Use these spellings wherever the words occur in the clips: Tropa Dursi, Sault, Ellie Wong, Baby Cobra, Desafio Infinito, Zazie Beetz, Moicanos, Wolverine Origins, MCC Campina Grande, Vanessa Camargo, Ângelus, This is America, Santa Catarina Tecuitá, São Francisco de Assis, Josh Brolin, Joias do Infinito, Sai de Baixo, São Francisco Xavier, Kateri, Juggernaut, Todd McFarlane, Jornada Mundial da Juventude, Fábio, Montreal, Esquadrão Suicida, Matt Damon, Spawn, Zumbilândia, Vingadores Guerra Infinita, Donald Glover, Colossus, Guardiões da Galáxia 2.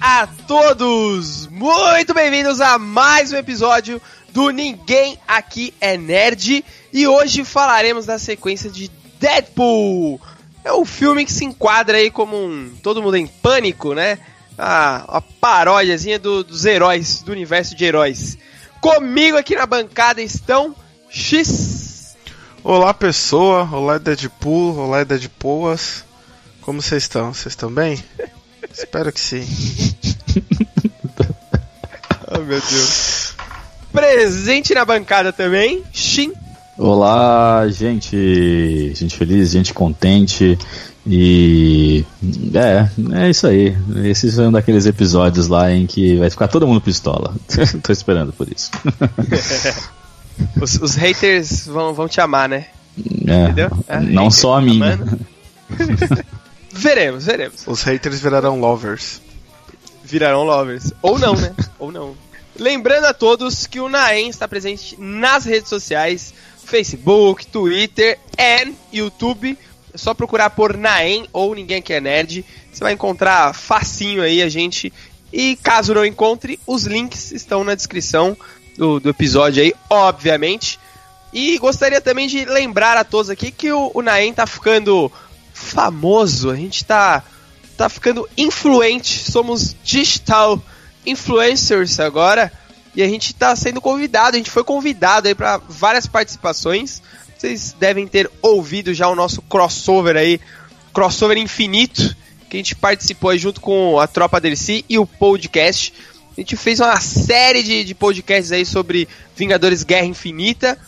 a todos! Muito bem-vindos a mais um episódio do Ninguém Aqui é Nerd. E hoje falaremos da sequência de Deadpool. É um filme que se enquadra aí como um Todo Mundo em Pânico, né? A paródiazinha dos heróis, do universo de heróis. Comigo aqui na bancada estão X. Olá, pessoa. Olá, Deadpool. Olá, Deadpoolas. Como vocês estão? Vocês estão bem? Espero que sim. Ah, oh, meu Deus. Presente na bancada também, Shin. Olá, gente. Gente feliz, gente contente. E... é isso aí. Esse é um daqueles episódios lá em que vai ficar todo mundo pistola. Tô esperando por isso. Os haters vão te amar, né? É. Entendeu? Não haters, só a mim. Veremos. Os haters virarão lovers. Ou não, né? Ou não. Lembrando a todos que o Naem está presente nas redes sociais, Facebook, Twitter e YouTube. É só procurar por Naem ou Ninguém Que É Nerd. Você vai encontrar facinho aí a gente. E caso não encontre, os links estão na descrição do episódio aí, obviamente. E gostaria também de lembrar a todos aqui que o Naem tá ficando famoso, a gente tá ficando influente, somos digital influencers agora, e a gente tá sendo convidado, a gente foi convidado aí para várias participações. Vocês devem ter ouvido já o nosso crossover aí, crossover infinito, que a gente participou aí junto com a Tropa DLC e o podcast. A gente fez uma série de podcasts aí sobre Vingadores Guerra Infinita.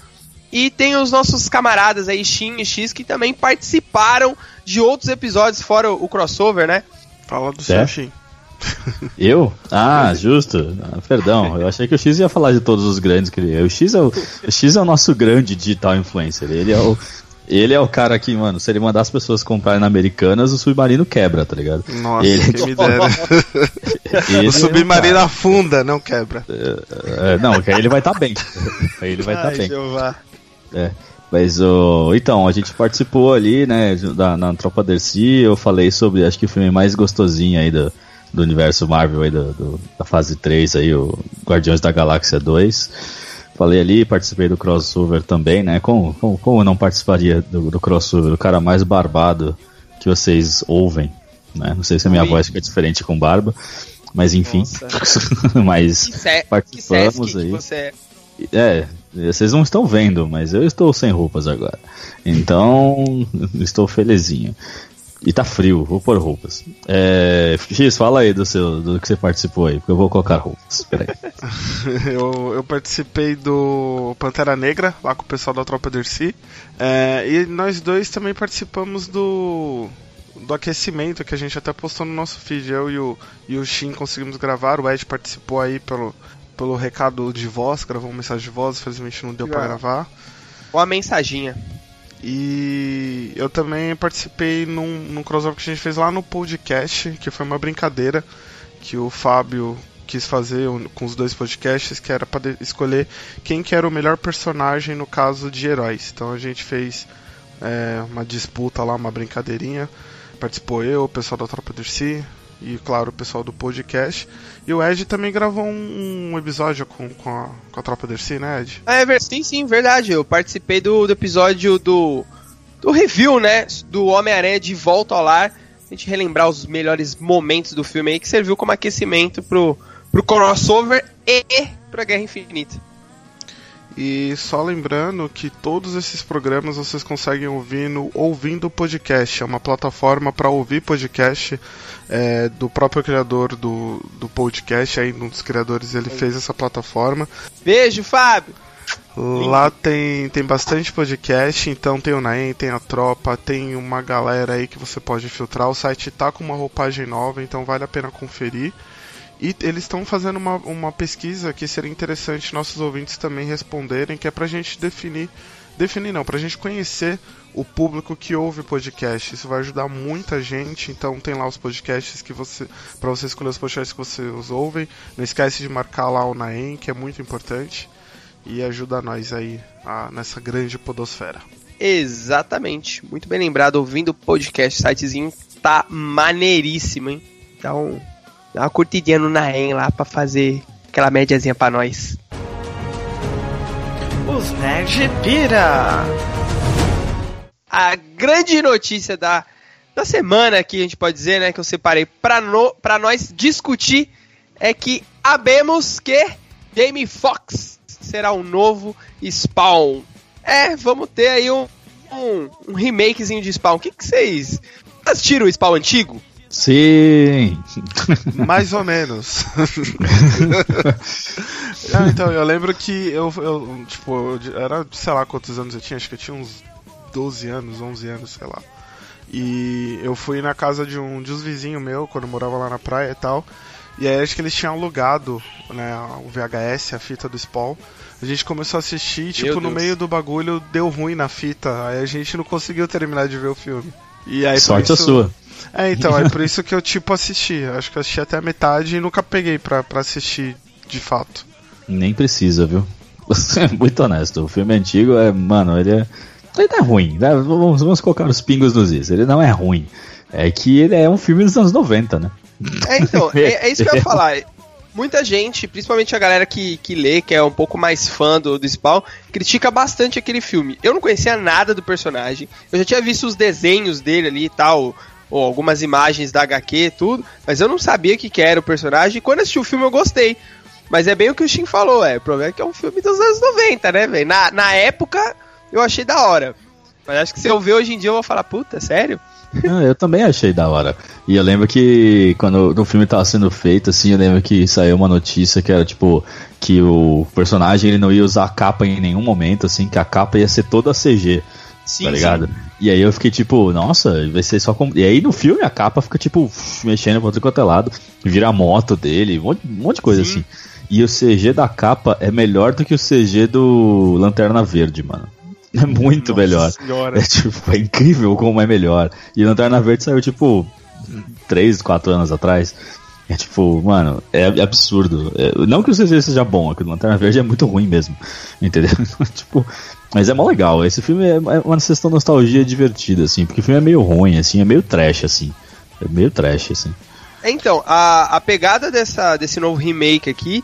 E tem os nossos camaradas aí, Shin e X, que também participaram de outros episódios, fora o crossover, né? Fala do seu, Shin. Eu? Ah, justo. Ah, perdão, eu achei que o X ia falar de todos os grandes que ele é. O X é o nosso grande digital influencer. Ele é o cara que, mano, se ele mandar as pessoas comprarem na Americanas, o submarino quebra, tá ligado? Nossa, que me dera. O submarino afunda, não quebra. Não, que aí ele vai estar bem. Aí ele vai estar bem. Jeová. É, mas então, a gente participou ali, né, na Tropa Dursi. Eu falei sobre, acho que o filme mais gostosinho aí do universo Marvel, aí da fase 3, aí, o Guardiões da Galáxia 2. Falei ali, participei do crossover também, né? Como eu não participaria do crossover? O cara mais barbado que vocês ouvem, né? Não sei se a minha voz fica diferente com barba, mas enfim. Mas participamos aí. Vocês não estão vendo, mas eu estou sem roupas agora. Então, estou felizinho. E tá frio, vou pôr roupas. X, fala aí do que você participou aí, porque eu vou colocar roupas. Peraí. eu participei do Pantera Negra, lá com o pessoal da Tropa Dursi. E nós dois também participamos do aquecimento, que a gente até postou no nosso feed. Eu e o Shin conseguimos gravar, o Ed participou aí pelo recado de voz, gravou uma mensagem de voz, infelizmente não deu pra gravar. Uma mensaginha. E eu também participei num crossover que a gente fez lá no podcast, que foi uma brincadeira que o Fábio quis fazer com os dois podcasts, que era para escolher quem que era o melhor personagem no caso de heróis. Então a gente fez uma disputa lá, uma brincadeirinha. Participou eu, o pessoal da Tropa Dursi e, claro, o pessoal do podcast. E o Ed também gravou um episódio com a Tropa Dursi, né, Ed? Sim, verdade. Eu participei do episódio do review, né, do Homem-Aranha de Volta ao Lar. A gente relembrar os melhores momentos do filme aí, que serviu como aquecimento pro crossover e pra Guerra Infinita. E só lembrando que todos esses programas vocês conseguem ouvir no Ouvindo Podcast. É uma plataforma para ouvir podcast do próprio criador do podcast. Aí, um dos criadores, ele fez essa plataforma. Beijo, Fábio! Lá tem bastante podcast, então tem o Naem, tem a Tropa, tem uma galera aí que você pode filtrar. O site tá com uma roupagem nova, então vale a pena conferir. E eles estão fazendo uma pesquisa que seria interessante nossos ouvintes também responderem, que é pra gente pra gente conhecer o público que ouve podcast. Isso vai ajudar muita gente, então tem lá os podcasts pra você escolher os podcasts que vocês ouvem. Não esquece de marcar lá o Naem, que é muito importante, e ajuda nós aí nessa grande podosfera. Exatamente, muito bem lembrado, ouvindo podcast, sitezinho tá maneiríssimo, hein? Então... Dá uma curtidinha no Naem lá pra fazer aquela médiazinha pra nós. Os Nerd Pira. A grande notícia da semana aqui, a gente pode dizer, né, que eu separei pra nós discutir, é que sabemos que Jamie Foxx será o novo Spawn. É, vamos ter aí um remakezinho de Spawn. O que vocês assistiram o Spawn antigo? Sim. Mais ou menos. Não, então, eu lembro que eu era, sei lá quantos anos eu tinha, acho que eu tinha uns 12 anos, 11 anos, sei lá. E eu fui na casa de uns vizinhos meus, quando eu morava lá na praia e tal. E aí acho que eles tinham alugado, né, o VHS, a fita do Spawn. A gente começou a assistir, tipo, no meio do bagulho deu ruim na fita. Aí a gente não conseguiu terminar de ver o filme. E aí, sorte a sua. É, então, é por isso que eu, tipo, assisti. Acho que eu assisti até a metade e nunca peguei pra assistir de fato. Nem precisa, viu? Muito honesto, o filme antigo é, mano, ele não é ruim, né? Vamos colocar os pingos nos is. Ele não é ruim. É que ele é um filme dos anos 90, né? É, então, é isso que eu ia falar. Muita gente, principalmente a galera que lê, que é um pouco mais fã do Spawn, critica bastante aquele filme. Eu não conhecia nada do personagem. Eu já tinha visto os desenhos dele ali e tal, ou algumas imagens da HQ e tudo, mas eu não sabia o que era o personagem. E quando eu assisti o filme eu gostei. Mas é bem o que o Shin falou, o problema é que é um filme dos anos 90, né, velho? Na época eu achei da hora. Mas acho que se eu ver hoje em dia eu vou falar, puta, sério? Eu também achei da hora. E eu lembro que quando o filme tava sendo feito, assim, eu lembro que saiu uma notícia que era tipo que o personagem ele não ia usar a capa em nenhum momento, assim, que a capa ia ser toda CG. Sim, tá ligado? Sim. E aí eu fiquei tipo, nossa, vai ser só. E aí no filme a capa fica tipo mexendo pra outro lado, vira a moto dele, um monte de coisa. Sim. Assim. E o CG da capa é melhor do que o CG do Lanterna Verde, mano. É muito nossa melhor. Senhora. É tipo, é incrível como é melhor. E Lanterna Verde saiu tipo 3, 4 anos atrás. É tipo, mano, é absurdo. Não que o CG seja bom, é que o Lanterna Verde é muito ruim mesmo. Entendeu? Tipo, mas é mó legal. Esse filme é uma questão de nostalgia divertida, assim, porque o filme é meio ruim, assim, é meio trash, assim. É meio trash, assim. Então, a pegada desse novo remake aqui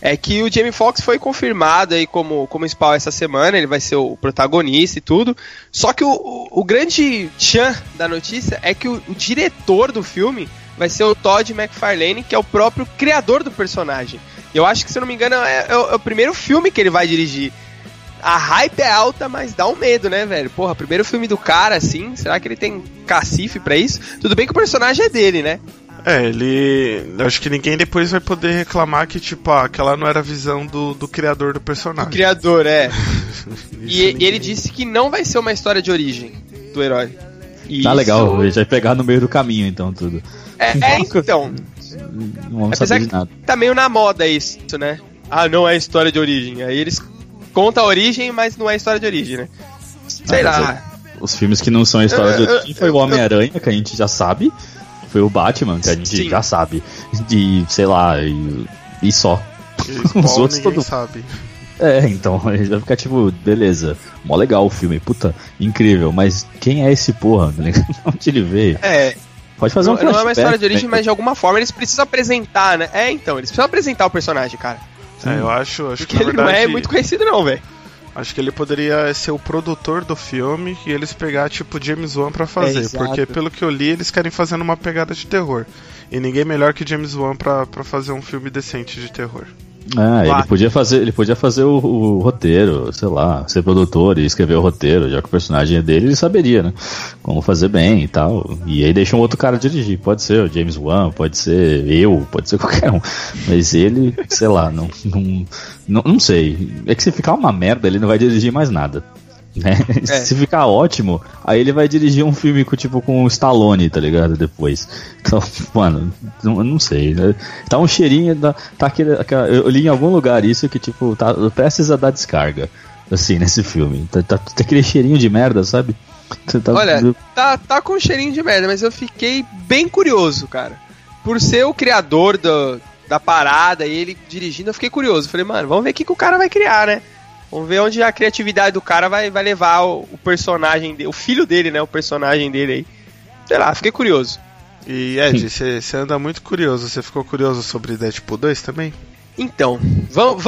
é que o Jamie Foxx foi confirmado aí como Spawn essa semana, ele vai ser o protagonista e tudo. Só que o grande tchan da notícia é que o diretor do filme vai ser o Todd McFarlane, que é o próprio criador do personagem. Eu acho que, se eu não me engano, é o primeiro filme que ele vai dirigir. A hype é alta, mas dá um medo, né, velho? Porra, primeiro filme do cara, assim, será que ele tem cacife pra isso? Tudo bem que o personagem é dele, né? É, ele... Acho que ninguém depois vai poder reclamar que, tipo, aquela não era a visão do criador do personagem. O criador, é. E ele disse que não vai ser uma história de origem do herói. Isso. Tá legal, ele vai pegar no meio do caminho, então, tudo. É então. Não vamos saber de nada. Tá meio na moda isso, né? Ah, não é história de origem. Aí eles contam a origem, mas não é história de origem, né? Sei lá. Os filmes que não são história de origem foi o Homem-Aranha, que a gente já sabe. Foi o Batman, que a gente já sabe. De, sei lá, e só. E os outros todo sabe. É, então, a gente vai ficar tipo, beleza, mó legal o filme, puta, incrível, mas quem é esse porra? Onde ele veio? É. Pode fazer um flashback. Não é uma história de origem, mas de alguma forma eles precisam apresentar, né? É, então, eles precisam apresentar o personagem, cara. É, eu acho que na verdade, ele não é muito conhecido não, velho. Acho que ele poderia ser o produtor do filme e eles pegar, tipo, James Wan pra fazer. É, porque, pelo que eu li, eles querem fazer uma pegada de terror. E ninguém melhor que James Wan pra fazer um filme decente de terror. Ah, ele podia fazer o roteiro, sei lá, ser produtor e escrever o roteiro, já que o personagem é dele, ele saberia, né, como fazer bem e tal. E aí deixa um outro cara dirigir, pode ser o James Wan, pode ser eu, pode ser qualquer um, mas ele, sei lá, não sei, é que se ficar uma merda ele não vai dirigir mais nada, né? É. Se ficar ótimo, aí ele vai dirigir um filme com o Stallone, tá ligado? Depois. Então, mano, não sei, né? Tá um cheirinho tá aquele, eu li em algum lugar isso que, tipo, tá prestes a dar descarga assim, nesse filme. Tá aquele cheirinho de merda, sabe? Olha, tá com um cheirinho de merda, mas eu fiquei bem curioso, cara. Por ser o criador da parada e ele dirigindo, eu fiquei curioso. Falei, mano, vamos ver o que o cara vai criar, né? Vamos ver onde a criatividade do cara vai levar o personagem dele, o filho dele, né? O personagem dele aí. Sei lá, fiquei curioso. E Ed, você anda muito curioso. Você ficou curioso sobre Deadpool 2 também? Então, vamos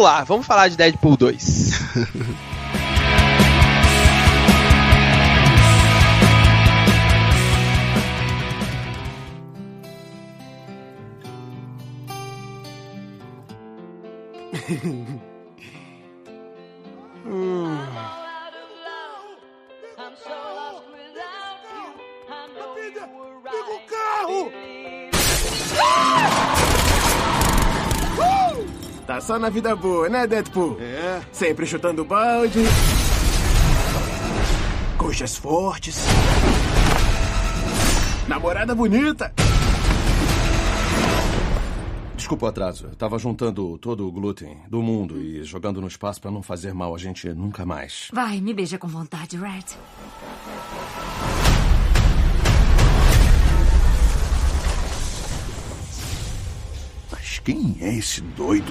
lá, vamos falar de Deadpool 2. Tá só na vida boa, né, Deadpool? É. Sempre chutando balde, coxas fortes, namorada bonita. Desculpa o atraso, eu tava juntando todo o glúten do mundo e jogando no espaço pra não fazer mal a gente nunca mais. Vai, me beija com vontade, Red. Mas quem é esse doido?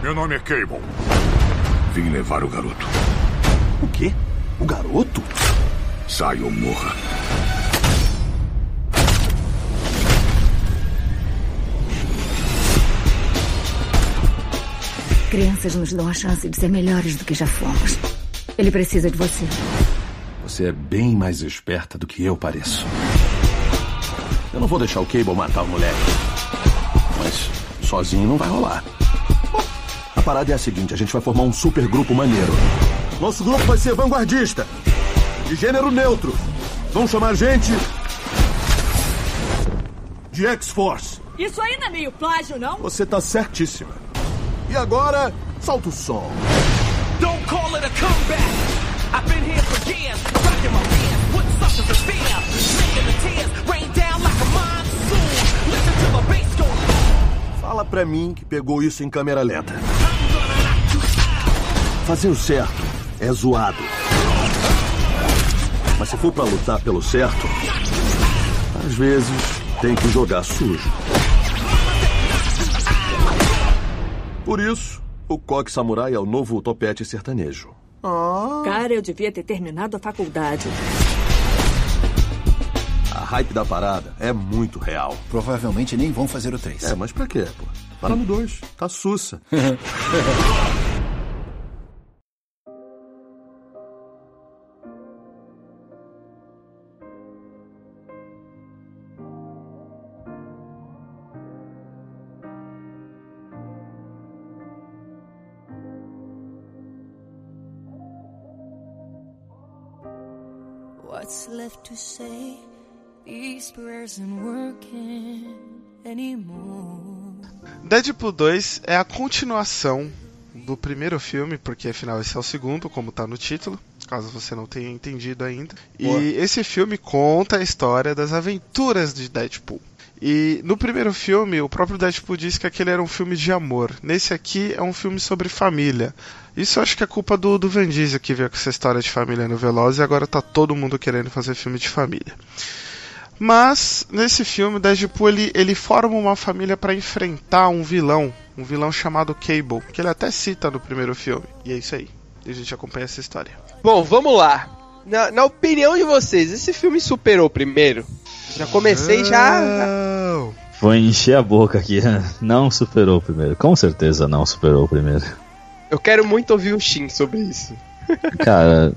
Meu nome é Cable. Vim levar o garoto. O quê? O garoto? Sai ou morra. Crianças nos dão a chance de ser melhores do que já fomos. Ele precisa de você. Você é bem mais esperta do que eu pareço. Eu não vou deixar o Cable matar o moleque. Mas sozinho não vai rolar. A parada é a seguinte, a gente vai formar um super grupo maneiro. Nosso grupo vai ser vanguardista, de gênero neutro. Vão chamar a gente de X-Force. Isso ainda é meio plágio, não? Você tá certíssima. E agora, solta o som. Don't call it a comeback. I've been here for years, rocking my pants, putting suckers to fear, making the tears rain down like a monsoon. Listen to the bass go. Fala pra mim que pegou isso em câmera lenta. Fazer o certo é zoado. Mas se for pra lutar pelo certo, às vezes tem que jogar sujo. Por isso, o coque samurai é o novo topete sertanejo. Oh. Cara, eu devia ter terminado a faculdade. A hype da parada é muito real. Provavelmente nem vão fazer o 3. É, mas pra quê, pô? Para no 2, tá sussa. What's left to say? These prayers aren't working anymore. Deadpool 2 é a continuação do primeiro filme, porque afinal esse é o segundo, como tá no título, caso você não tenha entendido ainda. Boa. E esse filme conta a história das aventuras de Deadpool. E no primeiro filme, o próprio Deadpool disse que aquele era um filme de amor. Nesse aqui, é um filme sobre família. Isso eu acho que é culpa do Vin Diesel, que veio com essa história de família no Veloz, e agora tá todo mundo querendo fazer filme de família. Mas, nesse filme, o Deadpool ele forma uma família para enfrentar um vilão chamado Cable, que ele até cita no primeiro filme. E é isso aí, e a gente acompanha essa história. Bom, vamos lá. Na opinião de vocês, esse filme superou o primeiro? Já comecei, já... Foi encher a boca aqui. Não superou o primeiro. Com certeza não superou o primeiro. Eu quero muito ouvir o Shin sobre isso. Cara,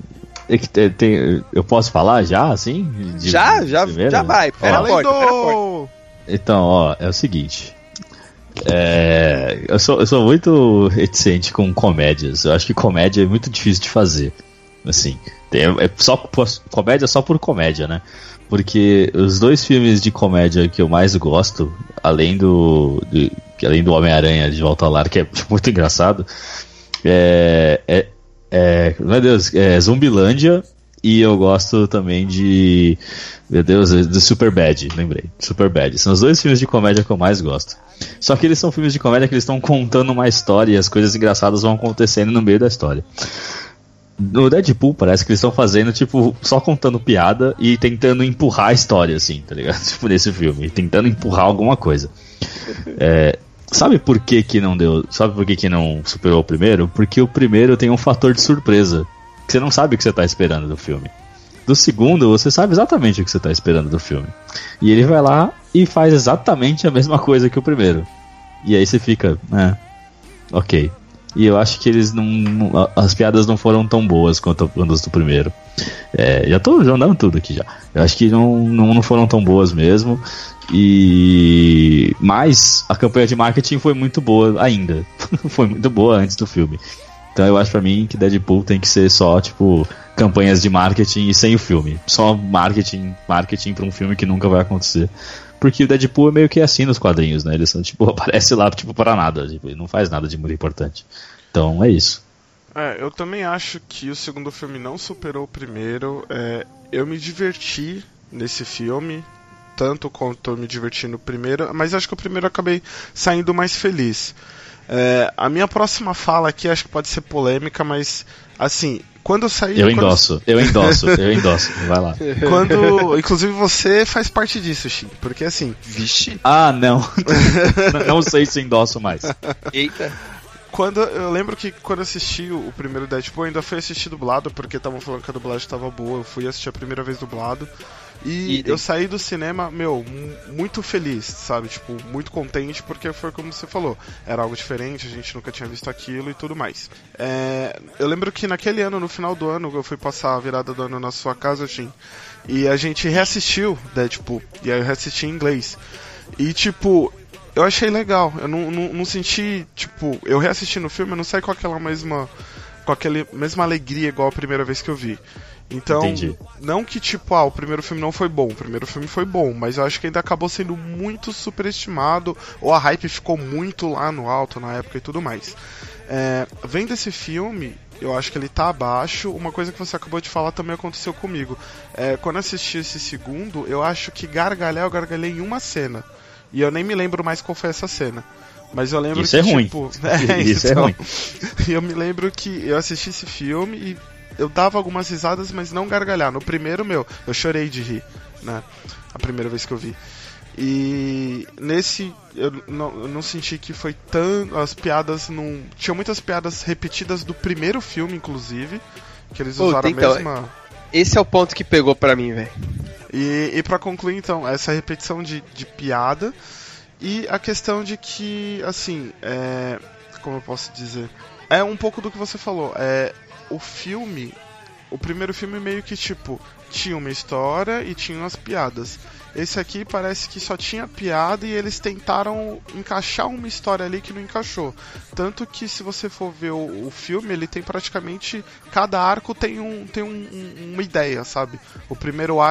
eu posso falar já, assim? Já vai. Pera, então, ó, é o seguinte... Eu sou muito reticente com comédias. Eu acho que comédia é muito difícil de fazer. Assim, comédia só por comédia, né? Porque os dois filmes de comédia que eu mais gosto, além do Homem-Aranha de Volta ao Lar, que é muito engraçado, meu Deus, é Zumbilândia, e eu gosto também de, meu Deus, do Super Bad, lembrei, Super Bad. São os dois filmes de comédia que eu mais gosto. Só que eles são filmes de comédia que eles estão contando uma história e as coisas engraçadas vão acontecendo no meio da história. No Deadpool parece que eles estão fazendo, tipo, só contando piada e tentando empurrar a história, assim, tá ligado? Tipo, nesse filme, tentando empurrar alguma coisa. Sabe por que que não deu? Sabe por que que não superou o primeiro? Porque o primeiro tem um fator de surpresa, que você não sabe o que você tá esperando do filme. do segundo, você sabe exatamente o que você tá esperando do filme. E ele vai lá e faz exatamente a mesma coisa que o primeiro. E aí você fica, né? Ok. E eu acho que eles não. As piadas não foram tão boas quanto as do primeiro. É, já tô jogando tudo aqui já. Eu acho que não foram tão boas mesmo. E. Mas a campanha de marketing foi muito boa ainda. Foi muito boa antes do filme. Então eu acho pra mim que Deadpool tem que ser só, tipo, campanhas de marketing e sem o filme. Só marketing pra um filme que nunca vai acontecer. Porque o Deadpool é meio que assim nos quadrinhos, né? Ele só, tipo, aparece lá, tipo, para nada. Tipo, ele não faz nada de muito importante. Então, é isso. É, eu também acho que o segundo filme não superou o primeiro. É, eu me diverti nesse filme, tanto quanto eu me diverti no primeiro. Mas acho que o primeiro eu acabei saindo mais feliz. É, a minha próxima fala aqui, acho que pode ser polêmica, mas, assim... Quando eu saí... Eu endosso. Vai lá. Quando... Inclusive você faz parte disso, Shin. Porque assim... Vixe. Ah, não. Não sei se endosso mais. Eita. Eu lembro que quando eu assisti o primeiro Deadpool, eu ainda fui assistir dublado, porque estavam falando que a dublagem estava boa. Eu fui assistir a primeira vez dublado. E eu saí do cinema, meu, muito feliz, sabe? Tipo, muito contente, porque foi como você falou. Era algo diferente, a gente nunca tinha visto aquilo e tudo mais. É, eu lembro que naquele ano, no final do ano, eu fui passar a virada do ano na sua casa, Jim, e a gente reassistiu Deadpool, e aí eu reassisti em inglês. E, tipo, eu achei legal. Eu não senti, tipo, eu reassisti no filme, eu não saí com aquela mesma alegria igual a primeira vez que eu vi. Então, entendi. Não que tipo, o primeiro filme não foi bom, o primeiro filme foi bom, mas eu acho que ainda acabou sendo muito superestimado, ou a hype ficou muito lá no alto na época e tudo mais. É, vendo esse filme, eu acho que ele tá abaixo. Uma coisa que você acabou de falar também aconteceu comigo. É, quando eu assisti esse segundo, eu acho que eu gargalhei em uma cena, e eu nem me lembro mais qual foi essa cena. Mas eu lembro isso que é tipo... Ruim. Isso então, é ruim. Eu me lembro que eu assisti esse filme e eu dava algumas risadas, mas não gargalhar. No primeiro, eu chorei de rir, né? A primeira vez que eu vi. E nesse, eu não senti que foi tão... As piadas não... Tinha muitas piadas repetidas do primeiro filme, inclusive, que eles usaram a mesma... Esse é o ponto que pegou pra mim, velho. E pra concluir, então, essa repetição de piada e a questão de que, assim, como eu posso dizer? É um pouco do que você falou, o primeiro filme meio que tipo, tinha uma história e tinha umas piadas. Esse aqui parece que só tinha piada e eles tentaram encaixar uma história ali que não encaixou. Tanto que se você for ver o filme, ele tem praticamente, cada arco tem uma ideia, sabe? O primeiro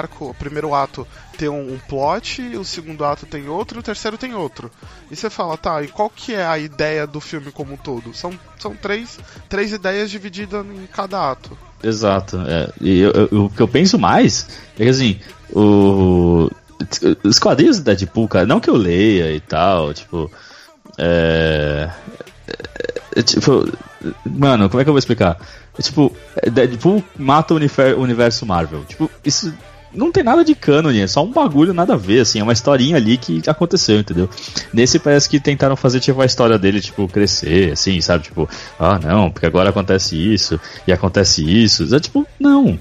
ato tem um plot, o segundo ato tem outro, o terceiro tem outro. E você fala, tá, e qual que é a ideia do filme como um todo? São três ideias divididas em cada ato. Exato. E o que eu penso mais é que assim, os quadrinhos do Deadpool, cara, não que eu leia e tal, tipo... Tipo... Mano, como é que eu vou explicar? Tipo, Deadpool mata o universo Marvel. Tipo, isso não tem nada de cânone, é só um bagulho nada a ver, assim. É uma historinha ali que aconteceu, entendeu? Nesse parece que tentaram fazer, tipo, a história dele, tipo, crescer, assim, sabe? Tipo, porque agora acontece isso, e acontece isso. É tipo, não...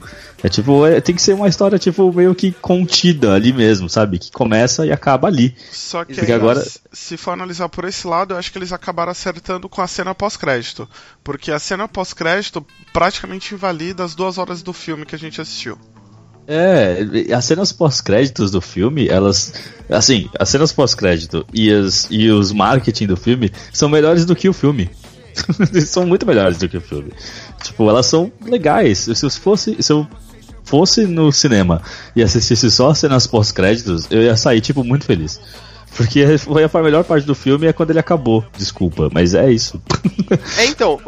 tem que ser uma história, tipo, meio que contida ali mesmo, sabe? Que começa e acaba ali. Só que aí, agora... se for analisar por esse lado, eu acho que eles acabaram acertando com a cena pós-crédito. Porque a cena pós-crédito praticamente invalida as 2 horas do filme que a gente assistiu. As cenas pós-créditos do filme, elas... Assim, as cenas pós-crédito e os marketing do filme são melhores do que o filme. São muito melhores do que o filme. Tipo, elas são legais. Se eu fosse no cinema e assistisse só cenas pós-créditos, eu ia sair, tipo, muito feliz. Porque foi a melhor parte do filme é quando ele acabou. Desculpa, mas é isso. Então,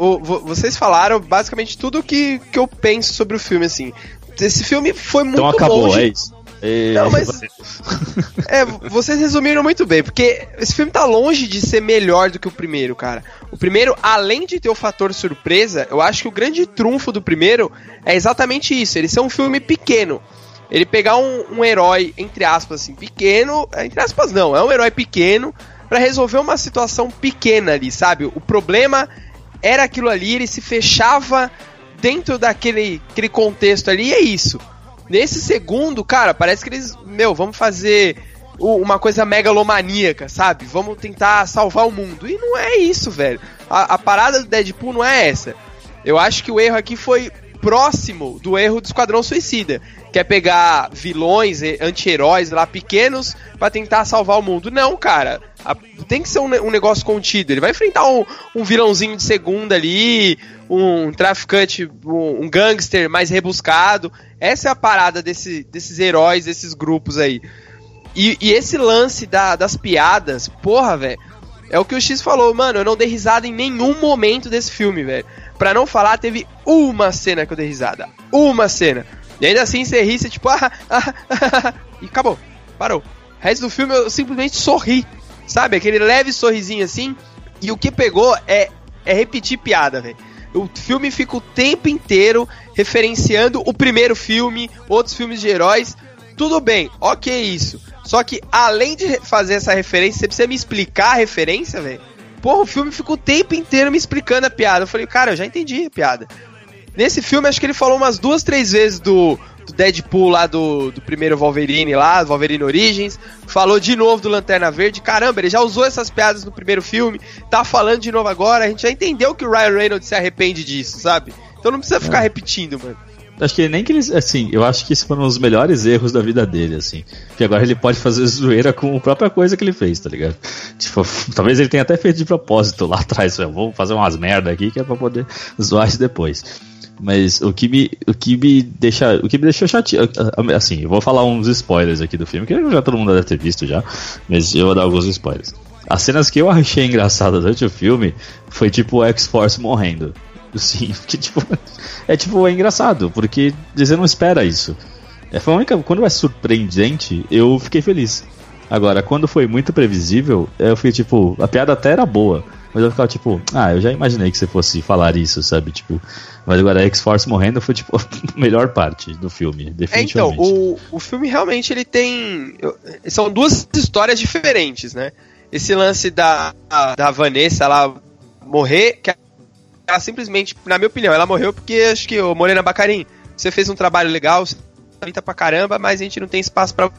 vocês falaram basicamente tudo que eu penso sobre o filme, assim. Esse filme foi muito bom. Então acabou, longe. É isso. Não, mas... vocês resumiram muito bem, porque esse filme tá longe de ser melhor do que o primeiro, cara. O primeiro, além de ter o fator surpresa, eu acho que o grande trunfo do primeiro é exatamente isso, ele ser um filme pequeno. Ele pegar um herói, entre aspas, assim, pequeno... Entre aspas não, é um herói pequeno pra resolver uma situação pequena ali, sabe? O problema era aquilo ali, ele se fechava dentro daquele contexto ali, e é isso. Nesse segundo, cara, parece que eles... Meu, vamos fazer uma coisa megalomaníaca, sabe? Vamos tentar salvar o mundo. E não é isso, velho. A parada do Deadpool não é essa. Eu acho que o erro aqui foi próximo do erro do Esquadrão Suicida, que é pegar vilões, anti-heróis lá pequenos pra tentar salvar o mundo. Não, cara. Tem que ser um negócio contido. Ele vai enfrentar um vilãozinho de segunda ali, um traficante, um gangster mais rebuscado. Essa é a parada desses heróis, desses grupos aí. E esse lance das piadas, porra, velho, é o que o X falou, mano, eu não dei risada em nenhum momento desse filme, velho. Pra não falar, teve uma cena que eu dei risada. Uma cena. E ainda assim, você ri, você tipo... e acabou. Parou. O resto do filme, eu simplesmente sorri. Sabe? Aquele leve sorrisinho assim. E o que pegou é repetir piada, velho. O filme fica o tempo inteiro referenciando o primeiro filme, outros filmes de heróis. Tudo bem, ok isso. Só que, além de fazer essa referência, você precisa me explicar a referência, velho? Porra, o filme ficou o tempo inteiro me explicando a piada. Eu falei, cara, eu já entendi a piada. Nesse filme, acho que ele falou umas 2, 3 vezes do Deadpool lá, do primeiro Wolverine lá, Wolverine Origins. Falou de novo do Lanterna Verde. Caramba, ele já usou essas piadas no primeiro filme. Tá falando de novo agora. A gente já entendeu que o Ryan Reynolds se arrepende disso, sabe? Então não precisa ficar repetindo, mano. Acho que nem que eles, assim, eu acho que esse foi um dos melhores erros da vida dele, assim. Que agora ele pode fazer zoeira com a própria coisa que ele fez, tá ligado? Tipo, talvez ele tenha até feito de propósito lá atrás, eu vou fazer umas merda aqui que é pra poder zoar isso depois. Mas o que me deixou chateado, assim, eu vou falar uns spoilers aqui do filme, que já todo mundo deve ter visto já, mas eu vou dar alguns spoilers. As cenas que eu achei engraçadas durante o filme foi tipo o X-Force morrendo. Sim, porque tipo, é engraçado, porque você não espera isso. Foi a única, quando é surpreendente, eu fiquei feliz. Agora, quando foi muito previsível, eu fiquei tipo, a piada até era boa, mas eu ficava tipo, eu já imaginei que você fosse falar isso, sabe? Tipo, mas agora X-Force morrendo foi tipo a melhor parte do filme, definitivamente. Então, o filme realmente ele tem. São duas histórias diferentes, né? Esse lance da Vanessa lá morrer, que ela simplesmente, na minha opinião, ela morreu porque acho que, ô Morena Baccarin, você fez um trabalho legal, você pinta pra caramba, mas a gente não tem espaço pra o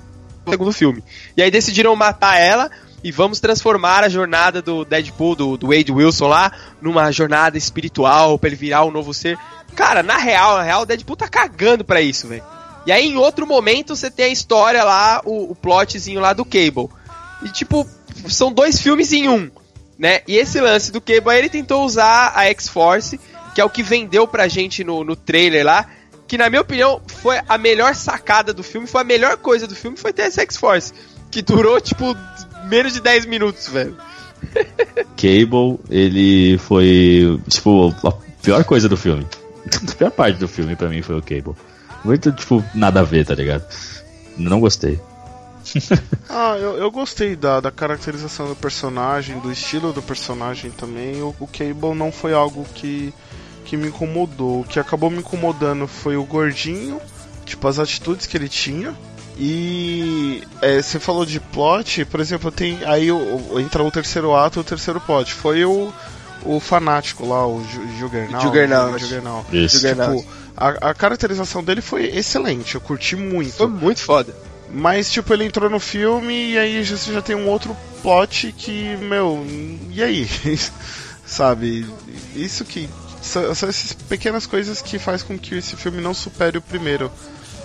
segundo filme. E aí decidiram matar ela e vamos transformar a jornada do Deadpool, do Wade Wilson lá, numa jornada espiritual pra ele virar um novo ser. Cara, na real, o Deadpool tá cagando pra isso, velho. E aí em outro momento você tem a história lá, o plotzinho lá do Cable. E tipo, são 2 filmes em um. Né? E esse lance do Cable, aí ele tentou usar a X-Force, que é o que vendeu pra gente no trailer lá, que na minha opinião foi a melhor sacada do filme, foi a melhor coisa do filme, foi ter essa X-Force, que durou tipo menos de 10 minutos, velho. Cable, ele foi tipo a pior coisa do filme. A pior parte do filme pra mim foi o Cable. Muito tipo, nada a ver, tá ligado? Não gostei. Eu gostei da caracterização do personagem, do estilo do personagem também. O Cable não foi algo que me incomodou. O que acabou me incomodando foi o gordinho, tipo, as atitudes que ele tinha. E você falou de plot, por exemplo, tem aí entra o terceiro ato, o terceiro plot. Foi o fanático lá, o Juggernaut. Isso. Tipo, a caracterização dele foi excelente, eu curti muito. Foi muito foda. Mas, tipo, ele entrou no filme e aí você já tem um outro plot que, meu, e aí? Sabe? Isso que... São essas pequenas coisas que faz com que esse filme não supere o primeiro,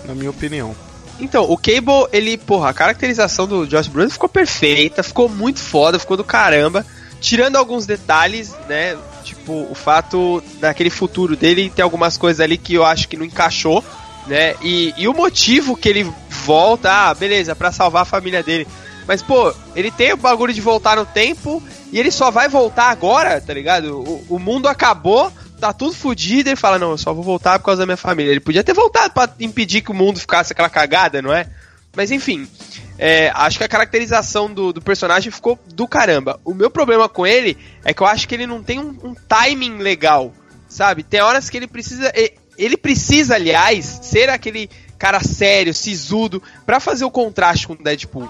na minha opinião. Então, o Cable, ele, porra, a caracterização do Josh Brolin ficou perfeita, ficou muito foda, ficou do caramba. Tirando alguns detalhes, né? Tipo, o fato daquele futuro dele ter algumas coisas ali que eu acho que não encaixou, né? E o motivo que ele... volta, beleza, pra salvar a família dele. Mas, pô, ele tem o bagulho de voltar no tempo e ele só vai voltar agora, tá ligado? O mundo acabou, tá tudo fodido, ele fala, não, eu só vou voltar por causa da minha família. Ele podia ter voltado pra impedir que o mundo ficasse aquela cagada, não é? Mas, enfim, acho que a caracterização do personagem ficou do caramba. O meu problema com ele é que eu acho que ele não tem um timing legal, sabe? Tem horas que ele precisa... Ele precisa, aliás, ser aquele cara sério, sisudo, pra fazer o contraste com o Deadpool,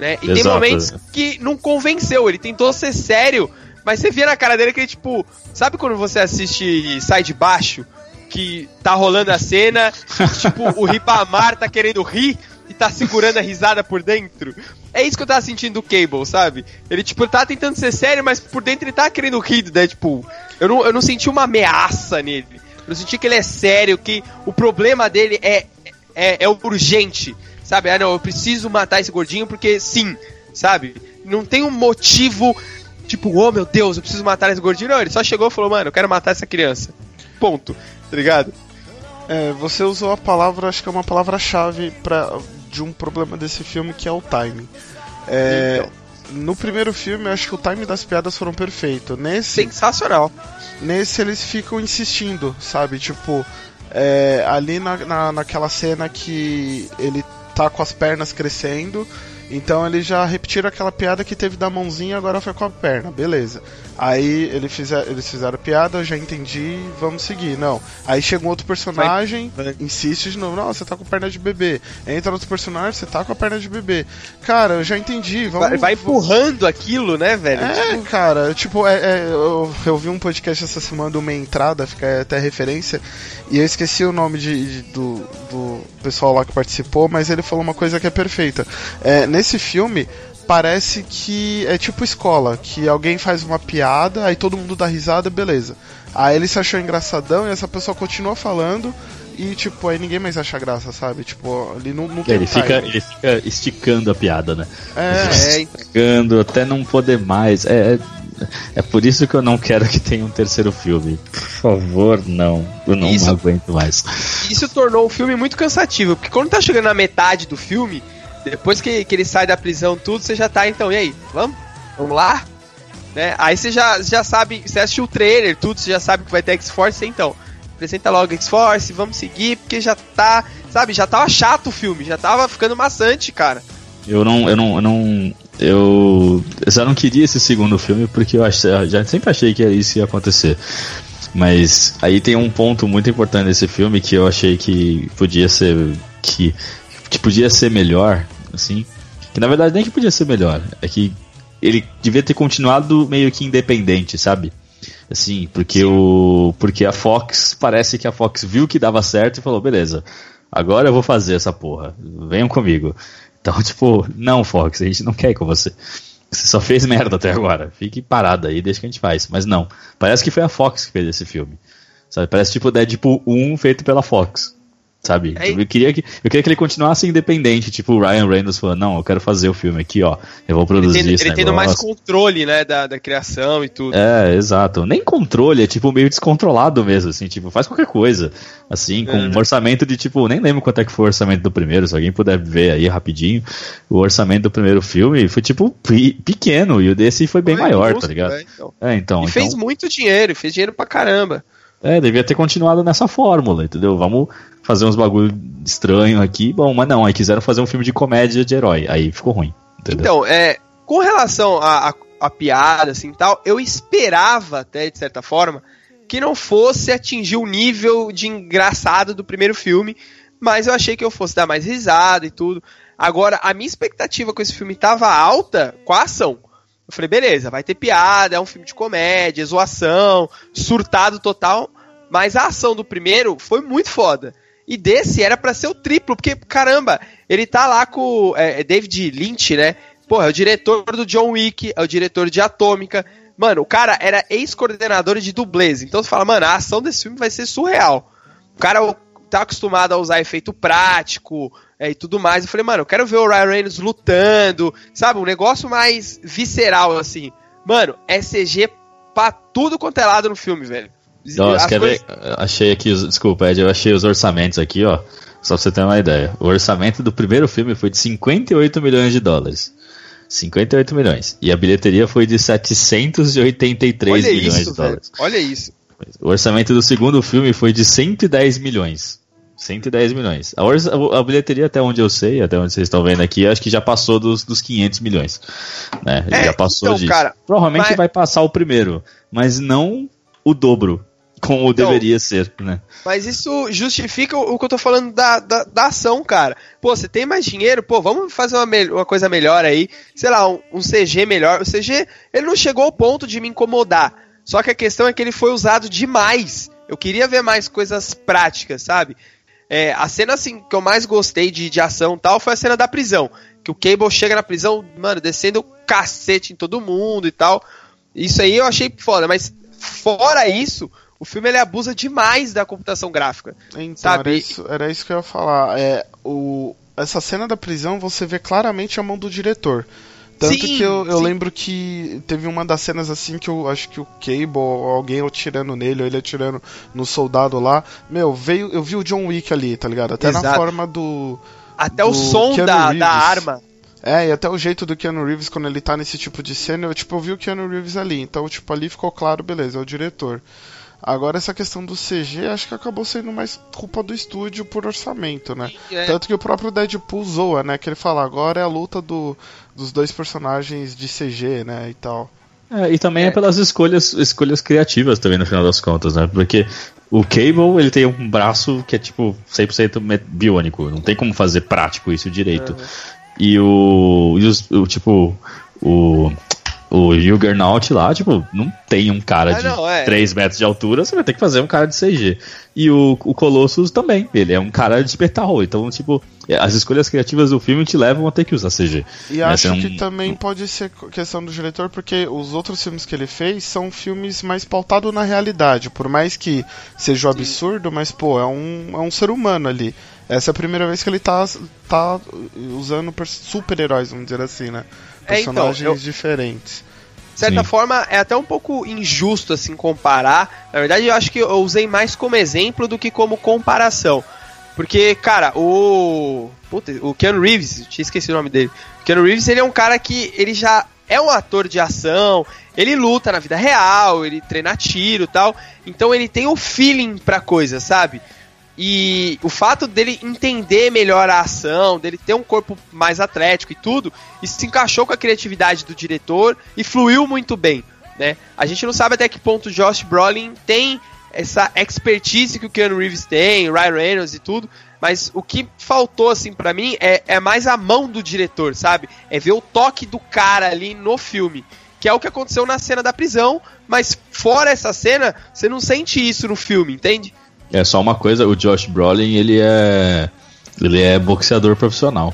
né? E exato. Tem momentos que não convenceu, ele tentou ser sério, mas você via na cara dele que ele, tipo... Sabe quando você assiste Sai de Baixo? que tá rolando a cena, tipo, o Ribamar tá querendo rir e tá segurando a risada por dentro. É isso que eu tava sentindo do Cable, sabe? Ele, tipo, tá tentando ser sério, mas por dentro ele tá querendo rir do Deadpool. Eu não senti uma ameaça nele. Eu senti que ele é sério, que o problema dele é urgente, sabe? Ah, não, eu preciso matar esse gordinho porque sim, sabe? Não tem um motivo, tipo, oh meu Deus, eu preciso matar esse gordinho. Não, ele só chegou e falou, mano, eu quero matar essa criança. Ponto, tá ligado? É, você usou a palavra, acho que é uma palavra-chave de um problema desse filme, que é o timing. É, no primeiro filme, eu acho que o timing das piadas foram perfeito. Sensacional. Nesse, eles ficam insistindo, sabe? Tipo, ali naquela cena que ele tá com as pernas crescendo, então eles já repetiram aquela piada que teve da mãozinha, agora foi com a perna, beleza. Aí eles fizeram a piada, eu já entendi, vamos seguir. Não, aí chega um outro personagem, insiste de novo, não, você tá com perna de bebê. Entra outro personagem, você tá com a perna de bebê. Cara, eu já entendi, vamos... Vai empurrando aquilo, né, velho? É, tipo... cara, tipo, eu vi um podcast essa semana do Meia Entrada, fica até referência, e eu esqueci o nome do pessoal lá que participou, mas ele falou uma coisa que é perfeita. Nesse filme, parece que é tipo escola, que alguém faz uma piada, aí todo mundo dá risada, beleza. Aí ele se achou engraçadão e essa pessoa continua falando e, tipo, aí ninguém mais acha graça, sabe? Tipo, ele não tem ele fica esticando a piada, né? Esticando até não poder mais. É por isso que eu não quero que tenha um terceiro filme. Por favor, não. Eu não aguento mais. Isso tornou o filme muito cansativo, porque quando tá chegando na metade do filme... Depois que ele sai da prisão, tudo, você já tá, então, e aí? Vamos lá? Né? Aí você já sabe, você assistiu o trailer, tudo, você já sabe que vai ter X-Force, então, apresenta logo X-Force, vamos seguir, porque já tá, sabe, já tava chato o filme, já tava ficando maçante, cara. Eu só não queria esse segundo filme, porque eu sempre achei que isso ia acontecer. Mas aí tem um ponto muito importante nesse filme que eu achei que podia ser... que podia ser melhor, assim, que na verdade nem que podia ser melhor, é que ele devia ter continuado meio que independente, sabe? Assim, porque a Fox, parece que a Fox viu que dava certo e falou, beleza, agora eu vou fazer essa porra, venham comigo. Então, tipo, não, Fox, a gente não quer ir com você. Você só fez merda até agora, fique parada aí, deixa que a gente faz. Mas não, parece que foi a Fox que fez esse filme, sabe? Parece tipo Deadpool 1 feito pela Fox. Sabe? Eu queria que ele continuasse independente, tipo o Ryan Reynolds falando, não, eu quero fazer o filme aqui, ó, eu vou produzir esse negócio. Ele tendo mais controle, né, da criação e tudo. É, exato. Nem controle, é tipo meio descontrolado mesmo, assim, tipo, faz qualquer coisa, assim, com um orçamento de, tipo, nem lembro quanto é que foi o orçamento do primeiro, se alguém puder ver aí rapidinho, o orçamento do primeiro filme foi, tipo, pequeno, e o desse foi bem maior, tá ligado? Então, fez muito dinheiro, fez dinheiro pra caramba. É, devia ter continuado nessa fórmula, entendeu? Vamos fazer uns bagulho estranho aqui. Bom, mas não, aí quiseram fazer um filme de comédia de herói. Aí ficou ruim, entendeu? Então, com relação à piada, assim, tal, eu esperava até, de certa forma, que não fosse atingir o nível de engraçado do primeiro filme, mas eu achei que eu fosse dar mais risada e tudo. Agora, a minha expectativa com esse filme tava alta com a ação. Eu falei, beleza, vai ter piada, é um filme de comédia, zoação, surtado total, mas a ação do primeiro foi muito foda. E desse era pra ser o triplo, porque, caramba, ele tá lá com David Lynch, né? Porra, é o diretor do John Wick, é o diretor de Atômica. Mano, o cara era ex-coordenador de dublês, então você fala, mano, a ação desse filme vai ser surreal. O cara tá acostumado a usar efeito prático... e tudo mais, eu falei, mano, eu quero ver o Ryan Reynolds lutando, sabe, um negócio mais visceral, assim, mano, é CG pra tudo quanto é lado no filme, velho. Achei aqui, desculpa, Ed, eu achei os orçamentos aqui, ó, só pra você ter uma ideia, o orçamento do primeiro filme foi de $58 milhões, 58 milhões, e a bilheteria foi de 783 milhões de dólares. Olha isso. O orçamento do segundo filme foi de 110 milhões. 110 milhões. A bilheteria, até onde eu sei, até onde vocês estão vendo aqui, acho que já passou dos 500 milhões. Né? Já passou disso. Cara, provavelmente vai passar o primeiro, mas não o dobro, como deveria ser. Né? Mas isso justifica o que eu tô falando da ação, cara. Pô, você tem mais dinheiro? Pô, vamos fazer uma coisa melhor aí. Sei lá, um CG melhor. O CG, ele não chegou ao ponto de me incomodar. Só que a questão é que ele foi usado demais. Eu queria ver mais coisas práticas, sabe? É, a cena assim, que eu mais gostei de ação e tal foi a cena da prisão. Que o Cable chega na prisão, mano, descendo o cacete em todo mundo e tal. Isso aí eu achei foda, mas fora isso, o filme ele abusa demais da computação gráfica. Então, sabe? Era isso que eu ia falar. Essa cena da prisão você vê claramente a mão do diretor. Tanto sim, que eu lembro que teve uma das cenas assim que eu acho que o Cable, alguém atirando nele, ou ele atirando no soldado lá. Eu vi o John Wick ali, tá ligado? Até exato. Na forma do... Até do o som da arma. É, e até o jeito do Keanu Reeves quando ele tá nesse tipo de cena, eu vi o Keanu Reeves ali. Então, ali ficou claro, beleza, é o diretor. Agora, essa questão do CG, acho que acabou sendo mais culpa do estúdio por orçamento, né? É. Tanto que o próprio Deadpool zoa, né? Que ele fala, agora é a luta dos dois personagens de CG, né? E tal. É, e também é pelas escolhas criativas também, no final das contas, né? Porque o Cable, ele tem um braço que é, 100% biônico. Não tem como fazer prático isso direito. É. O Juggernaut lá, não tem um cara de 3 metros de altura, você vai ter que fazer um cara de CG. E o Colossus também, ele é um cara de metal. Então, as escolhas criativas do filme te levam a ter que usar CG. E acho que também pode ser questão do diretor, porque os outros filmes que ele fez são filmes mais pautados na realidade. Por mais que seja um absurdo, mas, é um ser humano ali. Essa é a primeira vez que ele tá usando super-heróis, vamos dizer assim, né? Personagens diferentes. De certa forma, é até um pouco injusto, assim, comparar. Na verdade, eu acho que eu usei mais como exemplo do que como comparação. Porque, cara, o Keanu Reeves, tinha esquecido o nome dele. O Keanu Reeves, ele é um cara que ele já é um ator de ação, ele luta na vida real, ele treina tiro e tal. Então, ele tem o feeling pra coisa, sabe? E o fato dele entender melhor a ação, dele ter um corpo mais atlético e tudo, isso se encaixou com a criatividade do diretor e fluiu muito bem, né? A gente não sabe até que ponto o Josh Brolin tem essa expertise que o Keanu Reeves tem, o Ryan Reynolds e tudo, mas o que faltou, assim, pra mim, é mais a mão do diretor, sabe? É ver o toque do cara ali no filme, que é o que aconteceu na cena da prisão, mas fora essa cena, você não sente isso no filme, entende? É só uma coisa, o Josh Brolin, ele é boxeador profissional.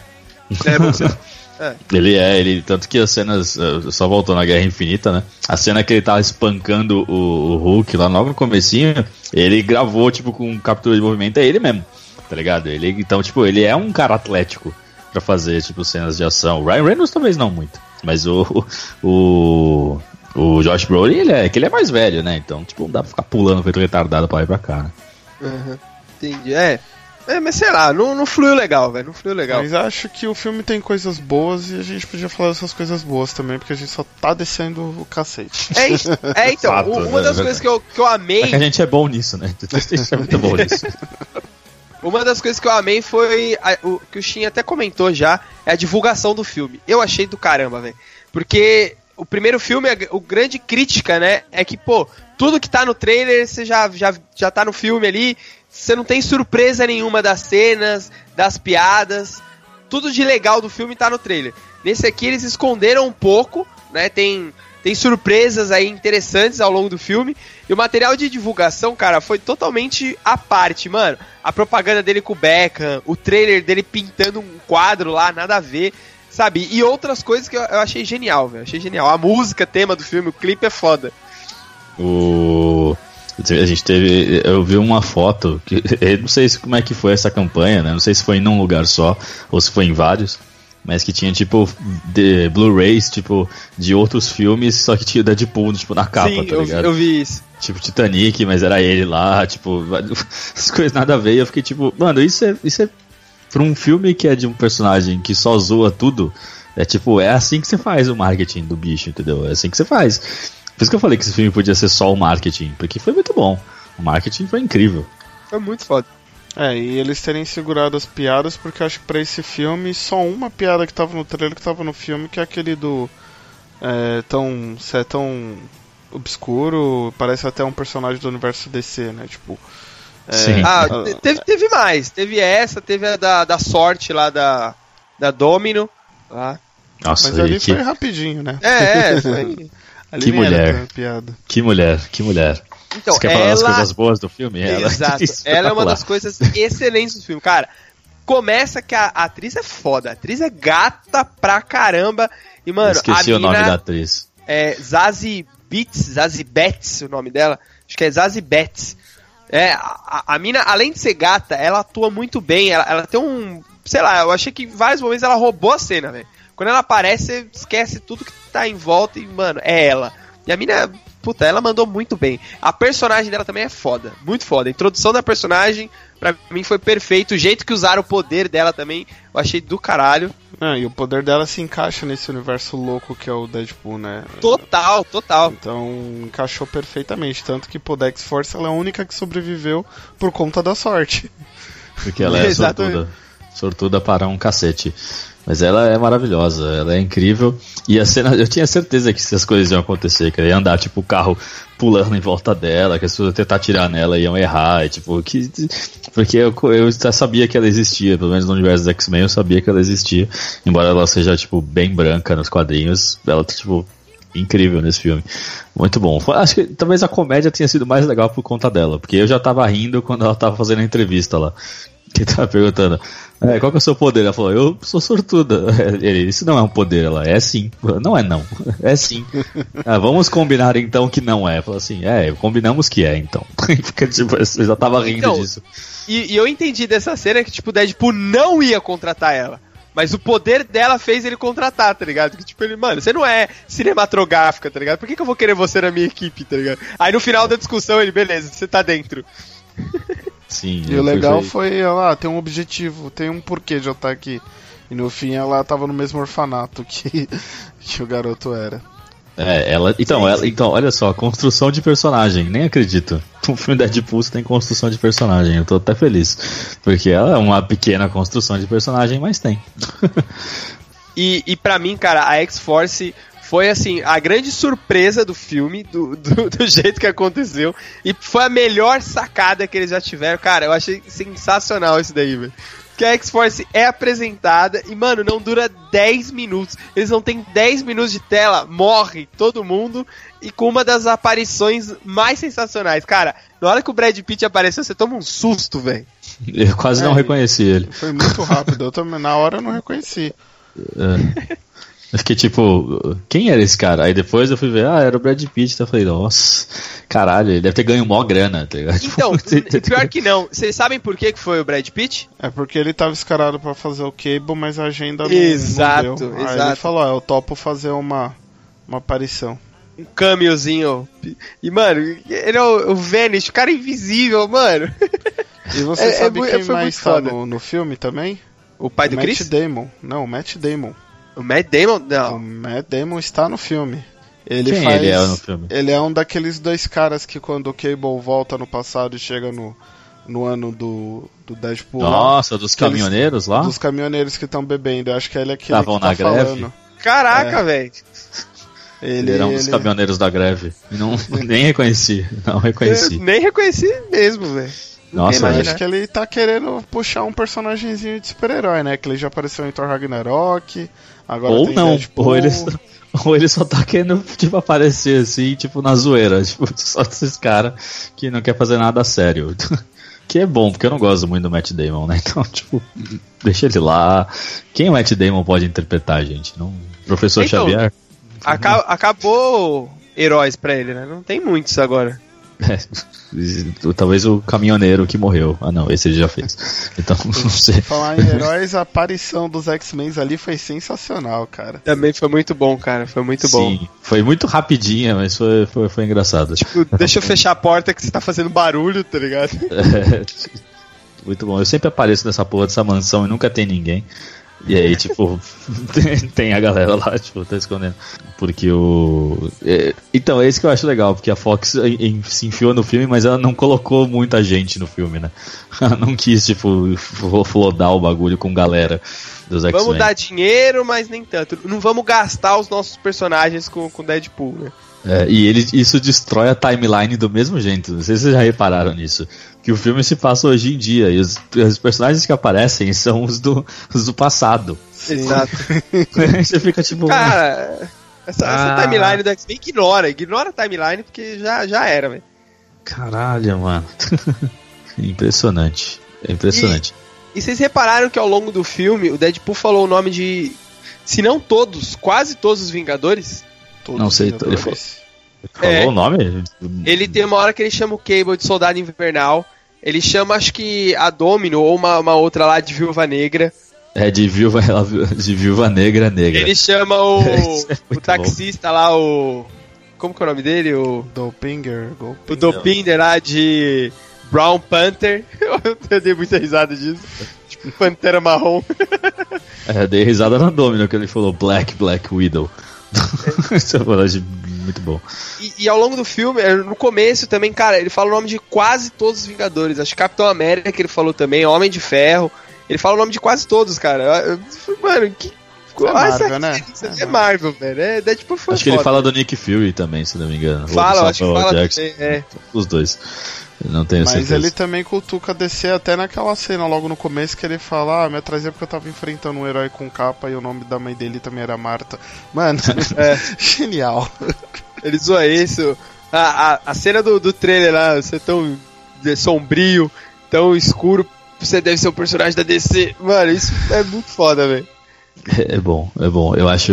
É boxeador. É. Tanto que as cenas, só voltando à Guerra Infinita, né? A cena que ele tava espancando o Hulk lá logo no comecinho, ele gravou, com captura de movimento, é ele mesmo, tá ligado? Ele é um cara atlético pra fazer, cenas de ação. O Ryan Reynolds talvez não muito, mas o Josh Brolin, ele é mais velho, né? Então, não dá pra ficar pulando feito retardado pra ir pra cá, né? Uhum, entendi, mas sei lá, não fluiu legal, velho, mas acho que o filme tem coisas boas e a gente podia falar dessas coisas boas também, porque a gente só tá descendo o cacete. Fato, uma das coisas que eu amei é que a gente é bom nisso, né? A gente é muito bom nisso. Uma das coisas que eu amei foi o que o Shin até comentou já, é a divulgação do filme. Eu achei do caramba, velho, porque o primeiro filme, o grande crítica, né, é que, tudo que tá no trailer, você já tá no filme ali, você não tem surpresa nenhuma das cenas, das piadas, tudo de legal do filme tá no trailer. Nesse aqui eles esconderam um pouco, né, tem surpresas aí interessantes ao longo do filme, e o material de divulgação, cara, foi totalmente à parte, mano. A propaganda dele com o Beckham, o trailer dele pintando um quadro lá, nada a ver, sabe? E outras coisas que eu achei genial, velho, A música, tema do filme, o clipe é foda. A gente teve, eu vi uma foto que, eu não sei como é que foi essa campanha, né? Não sei se foi em um lugar só ou se foi em vários, mas que tinha Blu-rays de outros filmes, só que tinha o Deadpool na capa. Sim, tá ligado? Eu vi isso. Titanic, mas era ele lá, as coisas nada a ver. Eu fiquei mano, isso é pra um filme que é de um personagem que só zoa tudo. É assim que você faz o marketing do bicho, entendeu? É assim que você faz. Por isso que eu falei que esse filme podia ser só o marketing, porque foi muito bom. O marketing foi incrível. Foi muito foda. E eles terem segurado as piadas, porque eu acho que pra esse filme, só uma piada que tava no trailer, que tava no filme, que é aquele do... Você é tão obscuro, parece até um personagem do universo DC, né? Sim. Teve mais. Teve essa, teve a da sorte lá, da Domino. Lá. Nossa, mas ali foi rapidinho, né? Foi... Que mulher, que mulher. Então, você ela... quer falar das coisas boas do filme? Ela... Exato. Ela é uma das coisas excelentes do filme. Cara, começa que a atriz é foda. A atriz é gata pra caramba. E, mano, esqueci a o nome da atriz. É Zazie Beetz, Zazie Beetz, o nome dela. Acho que é Zazie Beetz. É, a mina, além de ser gata, ela atua muito bem. Ela tem um... Sei lá, eu achei que em vários momentos ela roubou a cena, velho. Quando ela aparece, você esquece tudo que tá em volta e, mano, é ela. E a mina, puta, ela mandou muito bem. A personagem dela também é foda, muito foda. A introdução da personagem, pra mim, foi perfeito. O jeito que usaram o poder dela também, eu achei do caralho. Ah, e o poder dela se encaixa nesse universo louco que é o Deadpool, né? Total, total. Então, encaixou perfeitamente. Tanto que, pô, da X-Force, ela é a única que sobreviveu por conta da sorte. Porque ela é sortuda. Sortuda para um cacete. Mas ela é maravilhosa, ela é incrível. E a cena, eu tinha certeza que essas coisas iam acontecer, que ia andar, tipo, o carro pulando em volta dela, que as pessoas tentar atirar nela iam errar, e, tipo, que... Porque eu sabia que ela existia, pelo menos no universo do X-Men eu sabia que ela existia, embora ela seja, tipo, bem branca nos quadrinhos, ela tá, tipo, incrível nesse filme. Muito bom. Acho que talvez a comédia tenha sido mais legal por conta dela, porque eu já tava rindo quando ela tava fazendo a entrevista lá. Que tava perguntando, qual que é o seu poder? Ela falou, eu sou sortuda. Ele, isso não é um poder. Ela, é sim. Não é não, é sim. Ah, vamos combinar então que não é. Falou assim, combinamos que é então. Fica tipo, eu já tava rindo então, disso. E eu entendi dessa cena que tipo, o Deadpool não ia contratar ela. Mas o poder dela fez ele contratar, tá ligado? Que tipo, ele, mano, você não é cinematográfica, tá ligado? Por que eu vou querer você na minha equipe, tá ligado? Aí no final da discussão ele, beleza, você tá dentro. Sim, e o legal foi ela tem um objetivo, tem um porquê de eu estar aqui. E no fim ela tava no mesmo orfanato que o garoto era. Então, olha só, construção de personagem, nem acredito. Um filme Deadpool tem construção de personagem, eu tô até feliz. Porque ela é uma pequena construção de personagem, mas tem. e pra mim, cara, a X-Force foi assim, a grande surpresa do filme, do jeito que aconteceu. E foi a melhor sacada que eles já tiveram. Cara, eu achei sensacional isso daí, velho. Porque a X-Force é apresentada e, mano, não dura 10 minutos. Eles não têm 10 minutos de tela, morre todo mundo. E com uma das aparições mais sensacionais. Cara, na hora que o Brad Pitt apareceu, você toma um susto, velho. Eu quase não reconheci ele. Foi muito rápido, na hora eu não reconheci. Eu fiquei tipo, quem era esse cara? Aí depois eu fui ver, era o Brad Pitt. Então eu falei, nossa, caralho, ele deve ter ganho mó grana, tá ligado? Então, pior que não. Vocês sabem por que foi o Brad Pitt? É porque ele tava escarado pra fazer o Cable, mas a agenda não deu. Aí ele falou, eu topo fazer uma aparição. Um cameozinho. E, mano, ele é o Vanish, o cara invisível, mano. E você sabe quem mais tá no filme também? O pai do Chris? O Matt Damon está no filme. Ele é no filme? Ele é um daqueles dois caras que quando o Cable volta no passado e chega no ano do Deadpool. Nossa, dos caminhoneiros lá? Dos caminhoneiros que estão bebendo. Eu acho que ele é aquele que tá falando. Caraca, velho. Ele era um dos caminhoneiros da greve. Nem reconheci. Nem reconheci mesmo, velho. Nossa, acho que ele tá querendo puxar um personagemzinho de super-herói, né? Que ele já apareceu em Thor Ragnarok, agora ou tem não, Deadpool. Ou ele só tá querendo, tipo, aparecer assim, tipo, na zoeira. Tipo, só esses caras que não quer fazer nada sério. Que é bom, porque eu não gosto muito do Matt Damon, né? Então, tipo, deixa ele lá. Quem o Matt Damon pode interpretar, gente? Não, Professor então, Xavier? Acabou heróis pra ele, né? Não tem muitos agora. Talvez o caminhoneiro que morreu. Ah não, esse ele já fez. Então, não sei. Falar em heróis, a aparição dos X-Men ali foi sensacional, cara. Também foi muito bom, cara. Foi muito bom. Sim, foi muito rapidinha, mas foi engraçado. Tipo, deixa eu fechar a porta que você tá fazendo barulho, tá ligado? Muito bom. Eu sempre apareço nessa porra dessa mansão e nunca tem ninguém. E aí, tipo, tem a galera lá, tipo, tá escondendo. Porque o... Então, é isso que eu acho legal, porque a Fox se enfiou no filme, mas ela não colocou muita gente no filme, né? Ela não quis, tipo, flodar o bagulho com galera dos X-Men. Vamos dar dinheiro, mas nem tanto. Não vamos gastar os nossos personagens com Deadpool, né? Isso destrói a timeline do mesmo jeito. Não sei se vocês já repararam nisso. Que o filme se passa hoje em dia e os personagens que aparecem são os do passado. Exato. Você fica tipo... Cara, essa timeline do X-Men ignora a timeline porque já era, velho. Caralho, mano. Impressionante. É impressionante. E vocês repararam que ao longo do filme o Deadpool falou o nome de, se não todos, quase todos os Vingadores? Todos não sei, Vingadores. Ele falou o nome? Ele tem uma hora que ele chama o Cable de Soldado Invernal. Ele chama, acho que a Domino ou uma outra lá de Viúva Negra. É, de Viúva Negra. Ele chama o taxista lá, o... Como que é o nome dele? O Dopinger. O Dopinger lá de Brown Panther. Eu dei muita risada disso. Tipo, Pantera Marrom. É, dei risada na Domino, que ele falou Black Widow. Isso é uma verdade muito bom. E ao longo do filme, no começo também, cara, ele fala o nome de quase todos os Vingadores. Acho que Capitão América que ele falou também, Homem de Ferro. Ele fala o nome de quase todos, cara. Mano, que... É Marvel, né? É Marvel, velho. É Deadpool foi foda. Acho que ele fala do Nick Fury também, se não me engano. Fala, acho que fala também, é. Os dois. Não tenho certeza. Mas ele também cutuca a DC até naquela cena logo no começo que ele fala: ah, me atrasei porque eu tava enfrentando um herói com capa e o nome da mãe dele também era Marta. Mano, é genial. Ele zoa isso. A cena do trailer lá, você é tão sombrio, tão escuro, você deve ser o personagem da DC. Mano, isso é muito foda, velho. É bom, eu acho...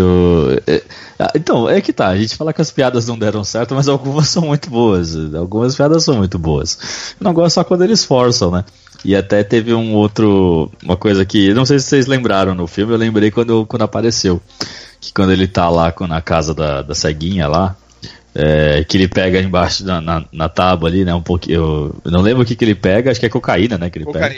Então, é que tá, a gente fala que as piadas não deram certo, mas algumas são muito boas, algumas piadas são muito boas. Eu não gosto só quando eles forçam, né? E até teve uma coisa que, não sei se vocês lembraram no filme, eu lembrei quando apareceu, que quando ele tá lá na casa da ceguinha lá, que ele pega embaixo na tábua ali, né, um pouquinho, eu não lembro o que ele pega, acho que é cocaína, né, que ele pega.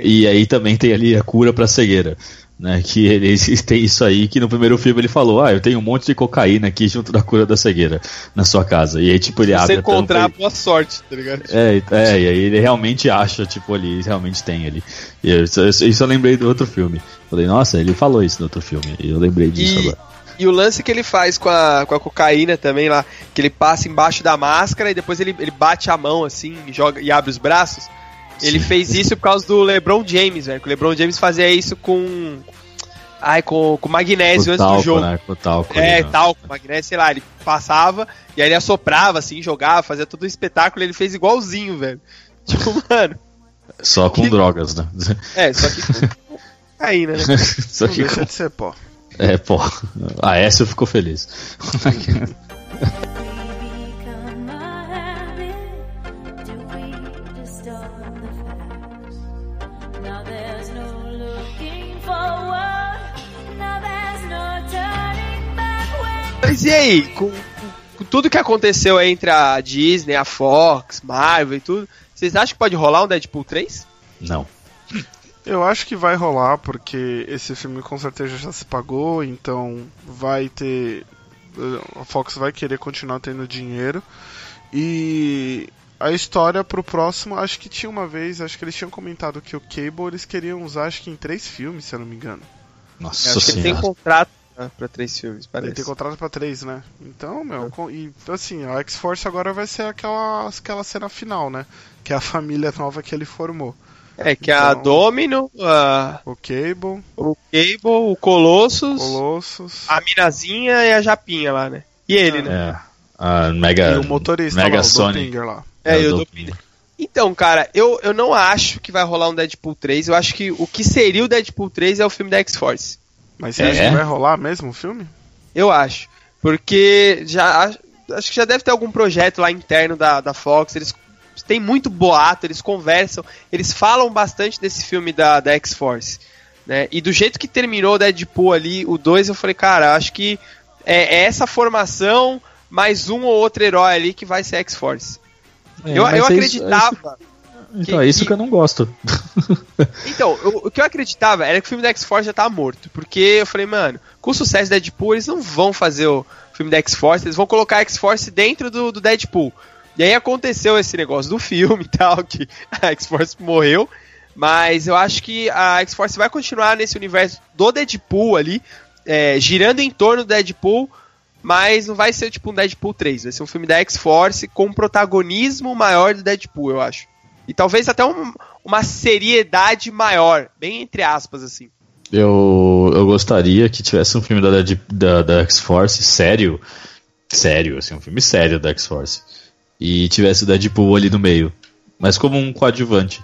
E aí também tem ali a cura pra cegueira. Né, que ele tem isso aí, que no primeiro filme ele falou: ah, eu tenho um monte de cocaína aqui junto da cura da cegueira na sua casa. E aí, tipo, ele se abre a tampa. Você encontrar a boa sorte, tá ligado? E aí ele realmente acha, tipo, ali, realmente tem ali. E eu só lembrei do outro filme. Falei, nossa, ele falou isso no outro filme. E eu lembrei disso agora. E o lance que ele faz com a cocaína também lá, que ele passa embaixo da máscara e depois ele bate a mão assim, joga e abre os braços. Ele fez isso por causa do LeBron James, velho. O LeBron James fazia isso com magnésio antes do jogo. Né? Com talco. Talco, magnésio, sei lá. Ele passava e aí ele assoprava, assim, jogava, fazia todo um espetáculo. Ele fez igualzinho, velho. Tipo, mano... Só com drogas, né? Só que com cocaína, né? Só que deixa de ser pó. É, pó. A Aécio ficou feliz. Mas e aí, com tudo que aconteceu aí entre a Disney, a Fox, Marvel e tudo, vocês acham que pode rolar um Deadpool 3? Não. Eu acho que vai rolar, porque esse filme com certeza já se pagou, então vai ter... A Fox vai querer continuar tendo dinheiro. E a história pro próximo, acho que tinha uma vez, acho que eles tinham comentado que o Cable eles queriam usar, acho que em 3 filmes, se eu não me engano. Nossa Senhora. Acho que tem contrato. Pra 3 filmes, parece. Ele tem contrato pra 3, né? Então, meu, e, assim, a X-Force agora vai ser aquela cena final, né? Que é a família nova que ele formou. A Domino, o Cable. O Cable, o Colossus. A Mirazinha e a Japinha lá, né? E ele, né? E o motorista Mega lá, o Dopinger lá. O Dopinger. Então, cara, eu não acho que vai rolar um Deadpool 3. Eu acho que o que seria o Deadpool 3 é o filme da X-Force. Mas você acha que vai rolar mesmo o filme? Eu acho. Porque acho que já deve ter algum projeto lá interno da Fox. Eles têm muito boato, eles conversam, eles falam bastante desse filme da X-Force. Né? E do jeito que terminou o Deadpool ali, o 2, eu falei, cara, acho que é essa formação, mais um ou outro herói ali que vai ser X-Force. Eu acreditava... Então, é isso que eu não gosto. Então, o que eu acreditava era que o filme da X-Force já tava morto. Porque eu falei, mano, com o sucesso da Deadpool, eles não vão fazer o filme da X-Force, eles vão colocar a X-Force dentro do Deadpool. E aí aconteceu esse negócio do filme e tal, que a X-Force morreu. Mas eu acho que a X-Force vai continuar nesse universo do Deadpool ali, girando em torno do Deadpool, mas não vai ser tipo um Deadpool 3, vai ser um filme da X-Force com um protagonismo maior do Deadpool, eu acho. E talvez até uma seriedade maior, bem entre aspas, assim. Eu gostaria que tivesse um filme da X-Force sério, assim, um filme sério da X-Force. e tivesse o Deadpool ali no meio, mas como um coadjuvante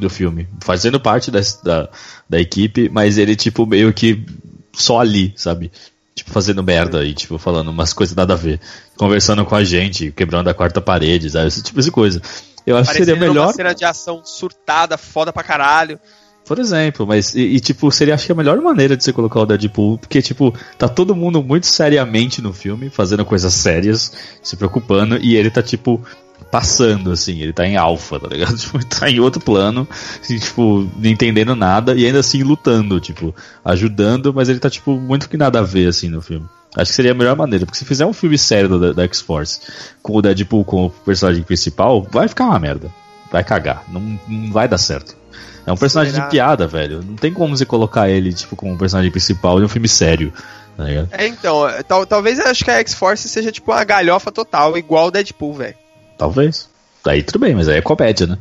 do filme, fazendo parte da equipe, mas ele tipo meio que só ali, sabe? Tipo, fazendo merda e tipo, falando umas coisas nada a ver, conversando com a gente, quebrando a quarta parede, sabe? Esse tipo de coisa. Eu acho que seria melhor uma cena de ação surtada, foda pra caralho. Por exemplo, mas tipo, seria, acho que a melhor maneira de você colocar o Deadpool, porque tipo, tá todo mundo muito seriamente no filme, fazendo coisas sérias, se preocupando, e ele tá tipo passando, assim, ele tá em alfa, tá ligado? Tipo, tá em outro plano, assim, tipo, não entendendo nada, e ainda assim lutando, tipo, ajudando, mas ele tá tipo muito que nada a ver, assim, no filme. Acho que seria a melhor maneira, porque se fizer um filme sério da X-Force com o Deadpool como personagem principal, vai ficar uma merda, vai cagar, não vai dar certo. É um personagem de piada, velho. Não tem como você colocar ele, tipo, como personagem principal de um filme sério, tá ligado? É, então, talvez eu acho que a X-Force seja, tipo, uma galhofa total, igual o Deadpool, velho. Talvez. Aí tudo bem, mas aí é comédia, né?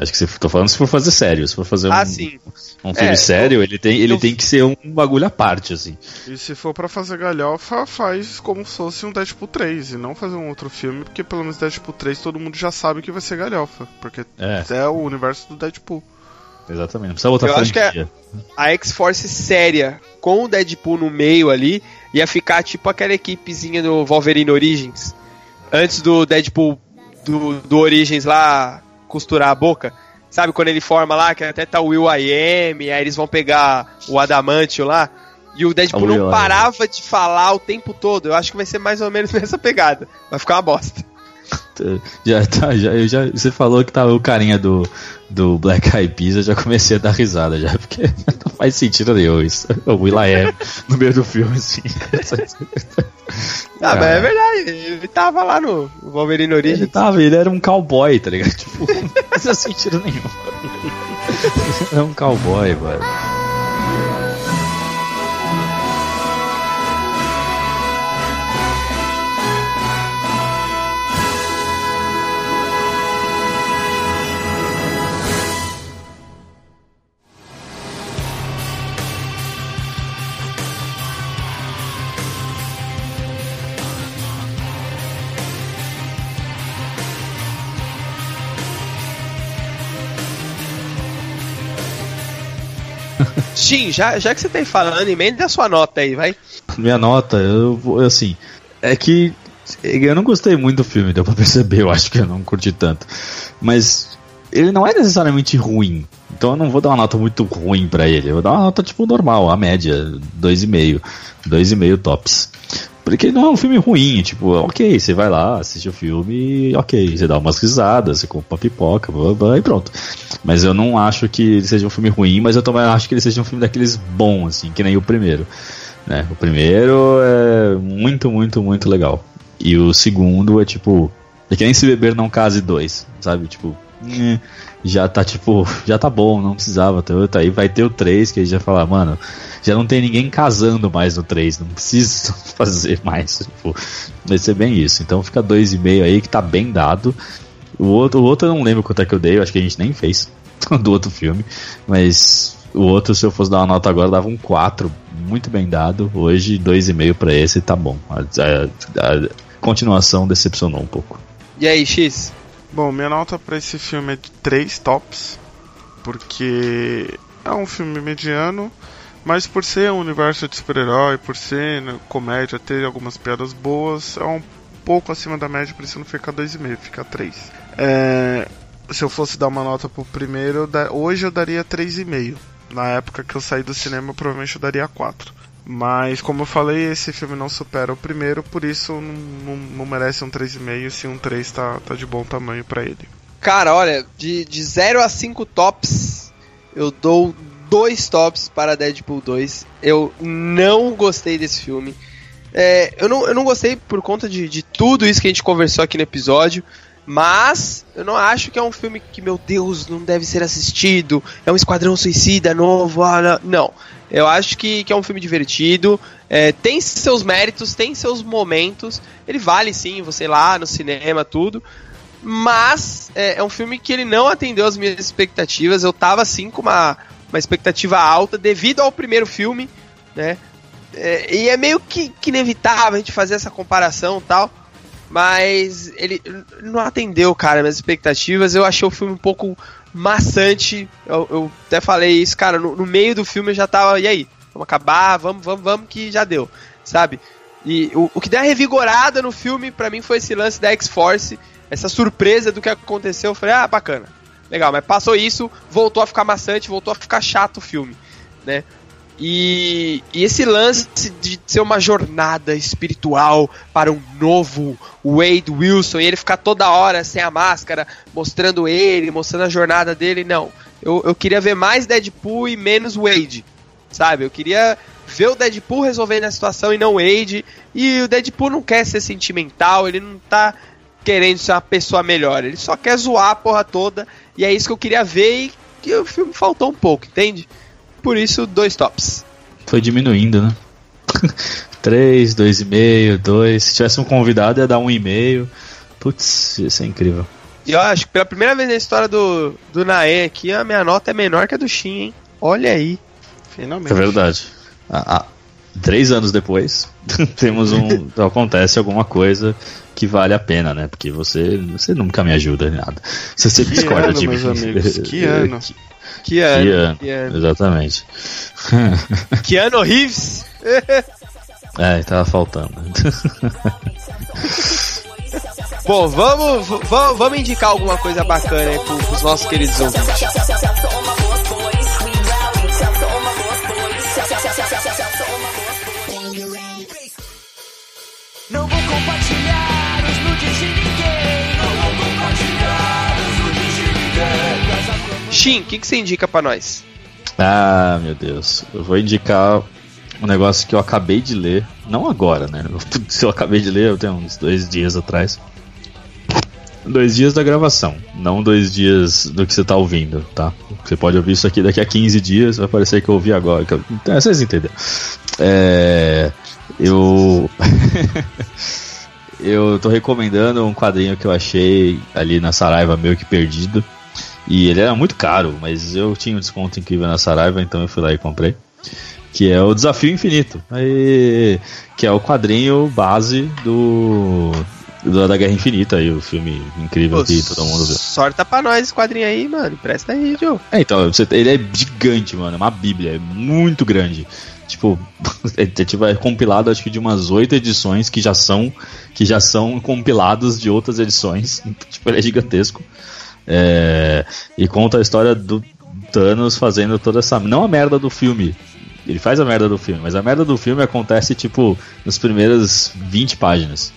Acho que tô falando se for fazer sério. Se for fazer um filme sério, ele tem que ser um bagulho à parte, assim. E se for pra fazer galhofa, faz como se fosse um Deadpool 3 e não fazer um outro filme, porque pelo menos Deadpool 3 todo mundo já sabe que vai ser galhofa, porque é o universo do Deadpool. Exatamente, não precisa botar franquia. Acho que a X-Force séria com o Deadpool no meio ali ia ficar tipo aquela equipezinha do Wolverine Origins, antes do Deadpool do Origins lá costurar a boca, sabe, quando ele forma lá, que até tá o Will.i.am, aí eles vão pegar o Adamantio lá, e o Deadpool não parava de falar o tempo todo. Eu acho que vai ser mais ou menos nessa pegada, vai ficar uma bosta. Você falou que tava o carinha do Black Eyed Peas, eu já comecei a dar risada já, porque não faz sentido nenhum isso. O Will.i.am no meio do filme, assim. Ah, mas é verdade, ele tava lá no Wolverine Origins. Ele era um cowboy, tá ligado? Tipo, não faz sentido nenhum. Era um cowboy, mano. Tim, já que você tá aí falando, emenda a sua nota aí, vai. Minha nota, assim, é que eu não gostei muito do filme, deu pra perceber, eu acho que eu não curti tanto. Mas ele não é necessariamente ruim, então eu não vou dar uma nota muito ruim pra ele, eu vou dar uma nota tipo normal, a média, 2,5, 2,5 tops. Porque ele não é um filme ruim, tipo, ok, você vai lá, assiste o filme, ok, você dá umas risadas, você compra uma pipoca, blá, blá, e pronto. Mas eu não acho que ele seja um filme ruim, mas eu também acho que ele seja um filme daqueles bons, assim, que nem o primeiro, né? O primeiro é muito, muito, muito legal. E o segundo é tipo, é que nem Se Beber Não Case 2, sabe? Tipo, já tá bom, não precisava. Aí vai ter o 3, que a gente vai falar, mano, já não tem ninguém casando mais no 3, não precisa fazer mais, tipo, vai ser bem isso. Então fica 2,5 aí, que tá bem dado. O outro eu não lembro quanto é que eu dei, eu acho que a gente nem fez do outro filme, mas o outro, se eu fosse dar uma nota agora, dava um 4, muito bem dado. Hoje 2,5 pra esse, tá bom. A continuação decepcionou um pouco. E aí, X? Bom, minha nota pra esse filme é de 3 tops, porque é um filme mediano, mas por ser um universo de super-herói, por ser comédia, ter algumas piadas boas, é um pouco acima da média, por isso não fica 2,5, fica 3. Se eu fosse dar uma nota pro primeiro, hoje eu daria 3,5. Na época que eu saí do cinema, provavelmente eu daria 4. Mas, como eu falei, esse filme não supera o primeiro, por isso não merece um 3,5, se um 3 tá de bom tamanho pra ele. Cara, olha, de 0 a 5 tops, eu dou 2 tops para Deadpool 2. Eu não gostei desse filme. Eu não gostei por conta de tudo isso que a gente conversou aqui no episódio, mas eu não acho que é um filme que, meu Deus, não deve ser assistido, é um Esquadrão Suicida novo, não. Eu acho que é um filme divertido, tem seus méritos, tem seus momentos, ele vale sim, você ir lá no cinema, tudo, mas é um filme que ele não atendeu as minhas expectativas. Eu tava assim com uma expectativa alta devido ao primeiro filme, né? E é meio que inevitável a gente fazer essa comparação e tal, mas ele não atendeu, cara, minhas expectativas. Eu achei o filme um pouco maçante, eu até falei isso, cara, no meio do filme eu já tava, e aí, vamos acabar, vamos que já deu, sabe? E o que deu uma revigorada no filme, pra mim, foi esse lance da X-Force, essa surpresa do que aconteceu. Eu falei, ah, bacana, legal, mas passou isso, voltou a ficar maçante, voltou a ficar chato o filme, né? E esse lance de ser uma jornada espiritual para um novo Wade Wilson, e ele ficar toda hora sem a máscara, mostrando ele, mostrando a jornada dele, não. Eu queria ver mais Deadpool e menos Wade, sabe? Eu queria ver o Deadpool resolvendo a situação e não Wade, e o Deadpool não quer ser sentimental, ele não tá querendo ser uma pessoa melhor, ele só quer zoar a porra toda, e é isso que eu queria ver, e que o filme faltou um pouco, entende? Por isso, 2 tops. Foi diminuindo, né? 3, 2,5, 2. Se tivesse um convidado, ia dar 1,5. Putz, isso é incrível. E eu acho que pela primeira vez na história do Naê aqui, a minha nota é menor que a do Shin, hein? Olha aí. Finalmente. É verdade. Há 3 anos depois, temos um. Acontece alguma coisa que vale a pena, né? Porque você nunca me ajuda em nada. Você sempre discorda de mim. Que ano, meus amigos? Que ano? Que ano. Exatamente. Keanu Reeves. É, tava faltando. Bom, vamos indicar alguma coisa bacana aí pros nossos queridos ouvintes. Não vou compartilhar os nudes de ninguém. Shin, o que você indica pra nós? Ah, meu Deus. Eu vou indicar um negócio que eu acabei de ler. Não agora, né? Se eu acabei de ler, eu tenho uns 2 dias atrás. 2 dias da gravação. Não 2 dias do que você tá ouvindo, tá? Você pode ouvir isso aqui daqui a 15 dias. Vai parecer que eu ouvi agora. Então, vocês entenderam. Eu tô recomendando um quadrinho que eu achei ali na Saraiva meio que perdido. E ele era muito caro, mas eu tinha um desconto incrível na Saraiva, então eu fui lá e comprei. Que é o Desafio Infinito. E, que é o quadrinho base da Guerra Infinita, aí, o filme incrível. Pô, que todo mundo viu. Sorta pra nós esse quadrinho aí, mano. Presta aí, Joe. É, então, ele é gigante, mano. É uma bíblia, é muito grande. Tipo, é compilado, acho que de umas 8 edições que já são compilados de outras edições. Tipo, ele é gigantesco. E conta a história do Thanos fazendo toda essa... Não a merda do filme. Ele faz a merda do filme, mas a merda do filme acontece, tipo, nas primeiras 20 páginas.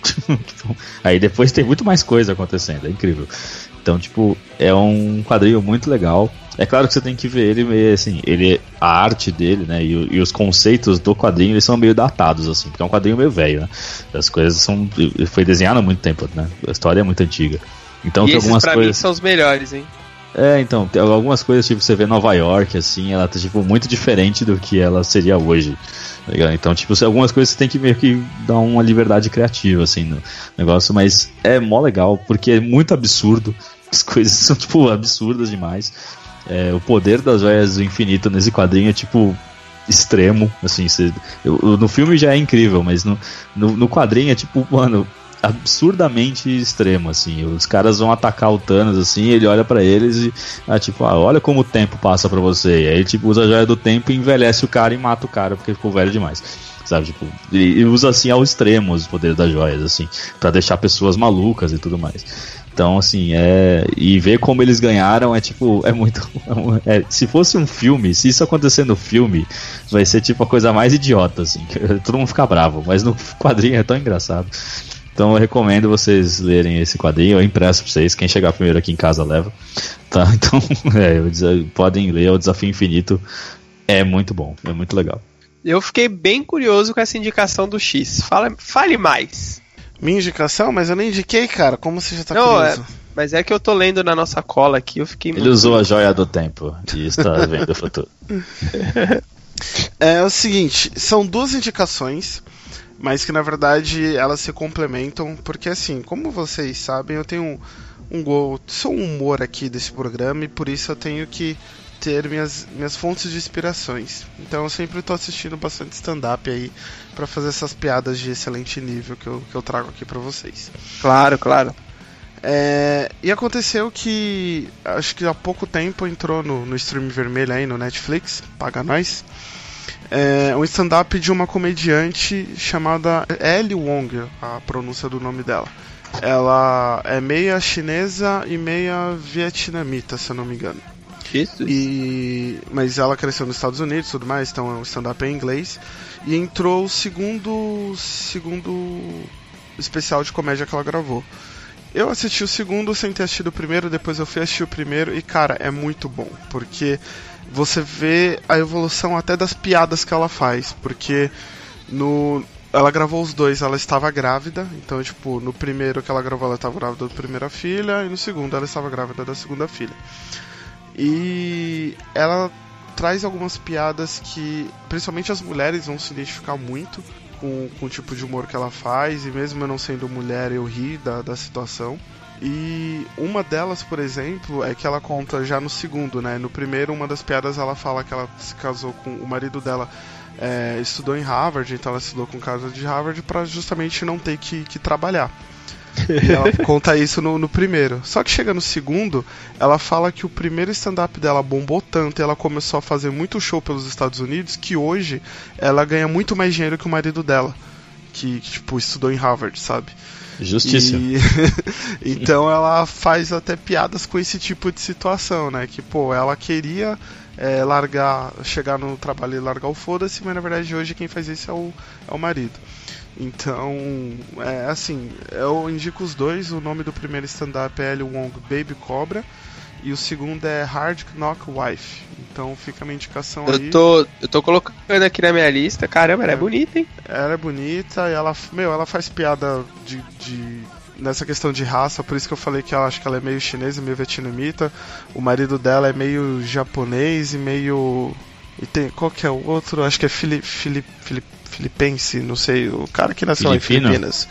Aí depois tem muito mais coisa acontecendo, é incrível. Então, tipo, é um quadrinho muito legal. É claro que você tem que ver ele meio assim... A arte dele, né, e os conceitos do quadrinho, eles são meio datados, assim. Porque é um quadrinho meio velho, né? As coisas são... Foi desenhado há muito tempo, né? A história é muito antiga. Então, e tem esses, pra mim, são os melhores, hein? É, então, tem algumas coisas, tipo, você vê Nova York, assim, ela tá, tipo, muito diferente do que ela seria hoje, tá ligado? Então, tipo, algumas coisas você tem que meio que dar uma liberdade criativa, assim, no negócio, mas é mó legal, porque é muito absurdo, as coisas são, tipo, absurdas demais. O poder das joias do infinito nesse quadrinho é, tipo, extremo, assim, no filme já é incrível, mas no quadrinho é, tipo, mano... absurdamente extremo, assim. Os caras vão atacar o Thanos, assim, ele olha pra eles e, tipo, olha como o tempo passa pra você. E aí, tipo, usa a joia do tempo e envelhece o cara e mata o cara porque ficou velho demais, sabe? Tipo, e usa, assim, ao extremo os poderes das joias, assim, pra deixar pessoas malucas e tudo mais. Então, assim, e ver como eles ganharam é, tipo, é muito... se fosse um filme, se isso acontecer no filme, vai ser, tipo, a coisa mais idiota, assim. Todo mundo fica bravo, mas no quadrinho é tão engraçado. Então eu recomendo vocês lerem esse quadrinho, eu impresso pra vocês, quem chegar primeiro aqui em casa leva, tá? Então podem ler, o Desafio Infinito é muito bom, é muito legal. Eu fiquei bem curioso com essa indicação do X, fale mais. Minha indicação? Mas eu nem indiquei, cara, como você já tá curioso? Mas é que eu tô lendo na nossa cola aqui, eu fiquei... Ele usou a joia do tempo e está vendo o futuro. É o seguinte, são 2 indicações... mas que na verdade elas se complementam, porque assim, como vocês sabem, eu tenho um humor aqui desse programa, e por isso eu tenho que ter minhas fontes de inspirações. Então eu sempre tô assistindo bastante stand-up aí pra fazer essas piadas de excelente nível que eu trago aqui pra vocês. Claro, claro. E aconteceu que, acho que há pouco tempo, entrou no stream vermelho aí, no Netflix, paga nós, um stand-up de uma comediante chamada Ellie Wong, a pronúncia do nome dela. Ela é meia chinesa e meia vietnamita, se eu não me engano. Mas ela cresceu nos Estados Unidos e tudo mais, então é um stand-up em inglês. E entrou o segundo especial de comédia que ela gravou. Eu assisti o segundo sem ter assistido o primeiro, depois eu fui assistir o primeiro e, cara, é muito bom, porque você vê a evolução até das piadas que ela faz, porque ela gravou os dois, ela estava grávida, então, tipo, no primeiro que ela gravou ela estava grávida da primeira filha e no segundo ela estava grávida da segunda filha. E ela traz algumas piadas que, principalmente as mulheres, vão se identificar muito com o tipo de humor que ela faz, e mesmo eu não sendo mulher, eu ri da situação. E uma delas, por exemplo, é que ela conta já no segundo, né? No primeiro, uma das piadas, ela fala que ela se casou com o marido dela, estudou em Harvard, então ela estudou com o cara de Harvard pra justamente não ter que trabalhar. E ela conta isso no primeiro. Só que chega no segundo, ela fala que o primeiro stand-up dela bombou tanto e ela começou a fazer muito show pelos Estados Unidos, que hoje ela ganha muito mais dinheiro que o marido dela, que tipo, estudou em Harvard, sabe? Justiça. Então ela faz até piadas com esse tipo de situação, né? Que, pô, ela queria chegar no trabalho e largar o foda-se, mas na verdade hoje quem faz isso é o marido. Então, assim, eu indico os dois. O nome do primeiro stand-up é Ellie Wong, Baby Cobra, e o segundo é Hard Knock Wife. Então fica a minha indicação aí. Eu tô colocando aqui na minha lista. Caramba, ela é bonita, hein? Ela é bonita e ela faz piada nessa questão de raça. Por isso que eu falei que eu acho que ela é meio chinesa e meio vietnamita. O marido dela é meio japonês e meio... E tem, qual que é o outro? Acho que é filipense, não sei, o cara que nasceu em Filipinas.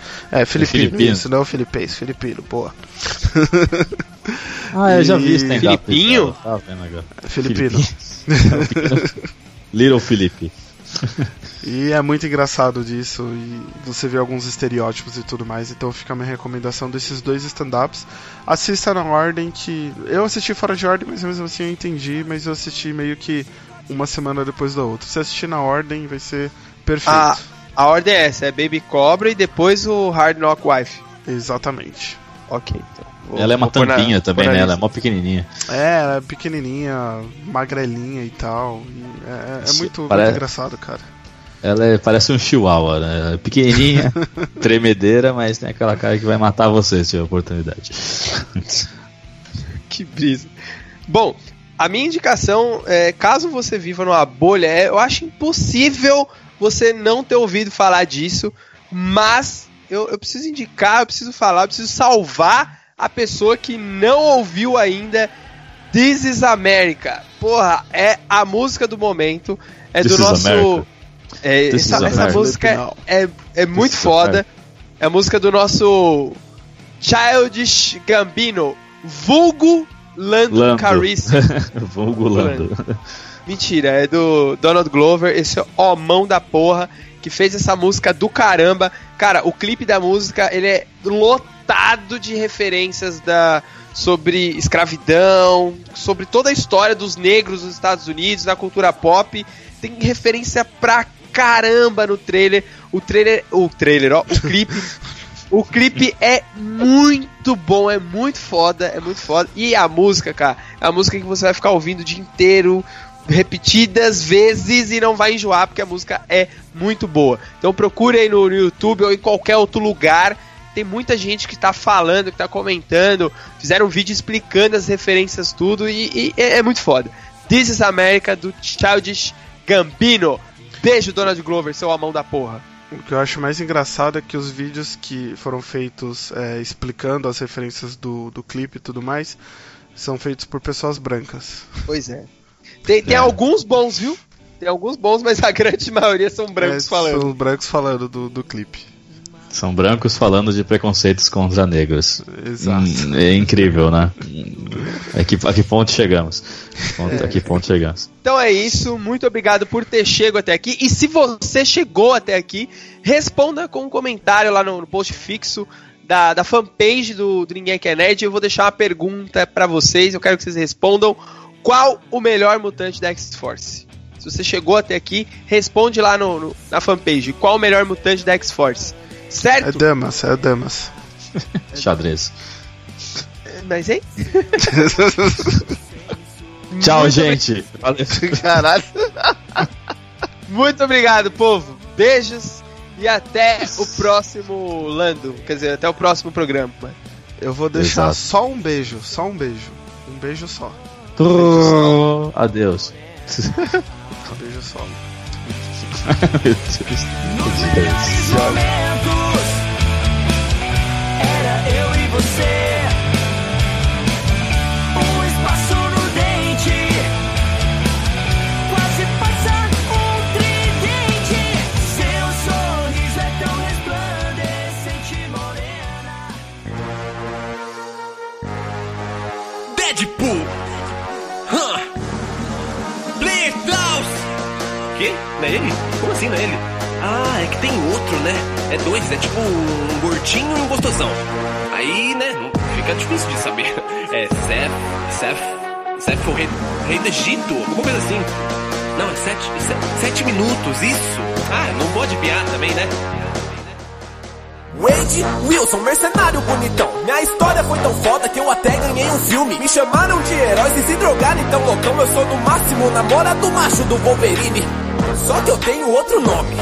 Filipino. Isso, não filipense, filipino, boa. Eu já vi isso, né? Filipinho? Tá vendo agora. Filipino. Little Felipe. E é muito engraçado disso, e você vê alguns estereótipos e tudo mais, então fica a minha recomendação desses dois stand-ups. Assista na ordem que... Eu assisti fora de ordem, mas mesmo assim eu entendi, mas eu assisti meio que uma semana depois da outra. Se assistir na ordem, vai ser perfeito. A ordem é essa, é Baby Cobra e depois o Hard Knock Wife. Exatamente. Ok, então. Ela é uma tampinha também, né? Ela é mó pequenininha. Ela é pequenininha, magrelinha e tal. É muito engraçado, cara. Ela parece um chihuahua, né? Pequenininha, tremedeira, mas tem aquela cara que vai matar você se tiver oportunidade. Que brisa. Bom... A minha indicação é, caso você viva numa bolha, eu acho impossível você não ter ouvido falar disso, mas eu preciso indicar, eu preciso falar, eu preciso salvar a pessoa que não ouviu ainda This is America. Porra, é a música do momento, é do nosso... Essa música é muito foda, é a música do nosso Childish Gambino, vulgo Lando Calrissian. Vulgo Lando. Mentira, é do Donald Glover, esse homão da porra que fez essa música do caramba. Cara, o clipe da música, ele é lotado de referências sobre escravidão, sobre toda a história dos negros nos Estados Unidos, na cultura pop. Tem referência pra caramba no trailer. O clipe... O clipe é muito bom, é muito foda. E a música, cara, é a música que você vai ficar ouvindo o dia inteiro, repetidas vezes e não vai enjoar, porque a música é muito boa. Então procure aí no YouTube ou em qualquer outro lugar. Tem muita gente que tá falando, que tá comentando, fizeram um vídeo explicando as referências, tudo, e é muito foda. This is America, do Childish Gambino. Beijo, Donald Glover, seu amão da porra. O que eu acho mais engraçado é que os vídeos que foram feitos explicando as referências do clipe e tudo mais são feitos por pessoas brancas. Pois é. Tem alguns bons, viu? Tem alguns bons, mas a grande maioria são brancos falando. São brancos falando do clipe. São brancos falando de preconceitos contra negros. Exato. É incrível, né? A que ponto chegamos. Então é isso. Muito obrigado por ter chego até aqui. E se você chegou até aqui, responda com um comentário lá no post fixo da fanpage do Ninguém Quer Nerd. Eu vou deixar uma pergunta pra vocês. Eu quero que vocês respondam. Qual o melhor mutante da X-Force? Se você chegou até aqui, responde lá na fanpage. Qual o melhor mutante da X-Force? Certo? É Damas. Xadrez. Mas, hein? Tchau, gente. Valeu. Caralho. Muito obrigado, povo. Beijos e até o próximo Lando. Quer dizer, até o próximo programa. Eu vou deixar só um beijo. Um beijo só. Adeus. Um beijo só. Meu Deus. Você, um espaço no dente, quase passar um tridente. Seu sorriso é tão resplandecente, morena. Deadpool, Blitzhouse. Que? Não é ele? Como assim não é ele? Ah, é que tem outro, né? É dois, é tipo um gordinho e um gostosão. Aí, né, fica difícil de saber. É Seth, o rei do Egito, alguma coisa assim. Não, é sete minutos, isso. Ah, não pode piar também, né? Wade Wilson, mercenário bonitão. Minha história foi tão foda que eu até ganhei um filme. Me chamaram de heróis e se drogaram, então loucão. Eu sou no máximo namorado macho do Wolverine. Só que eu tenho outro nome.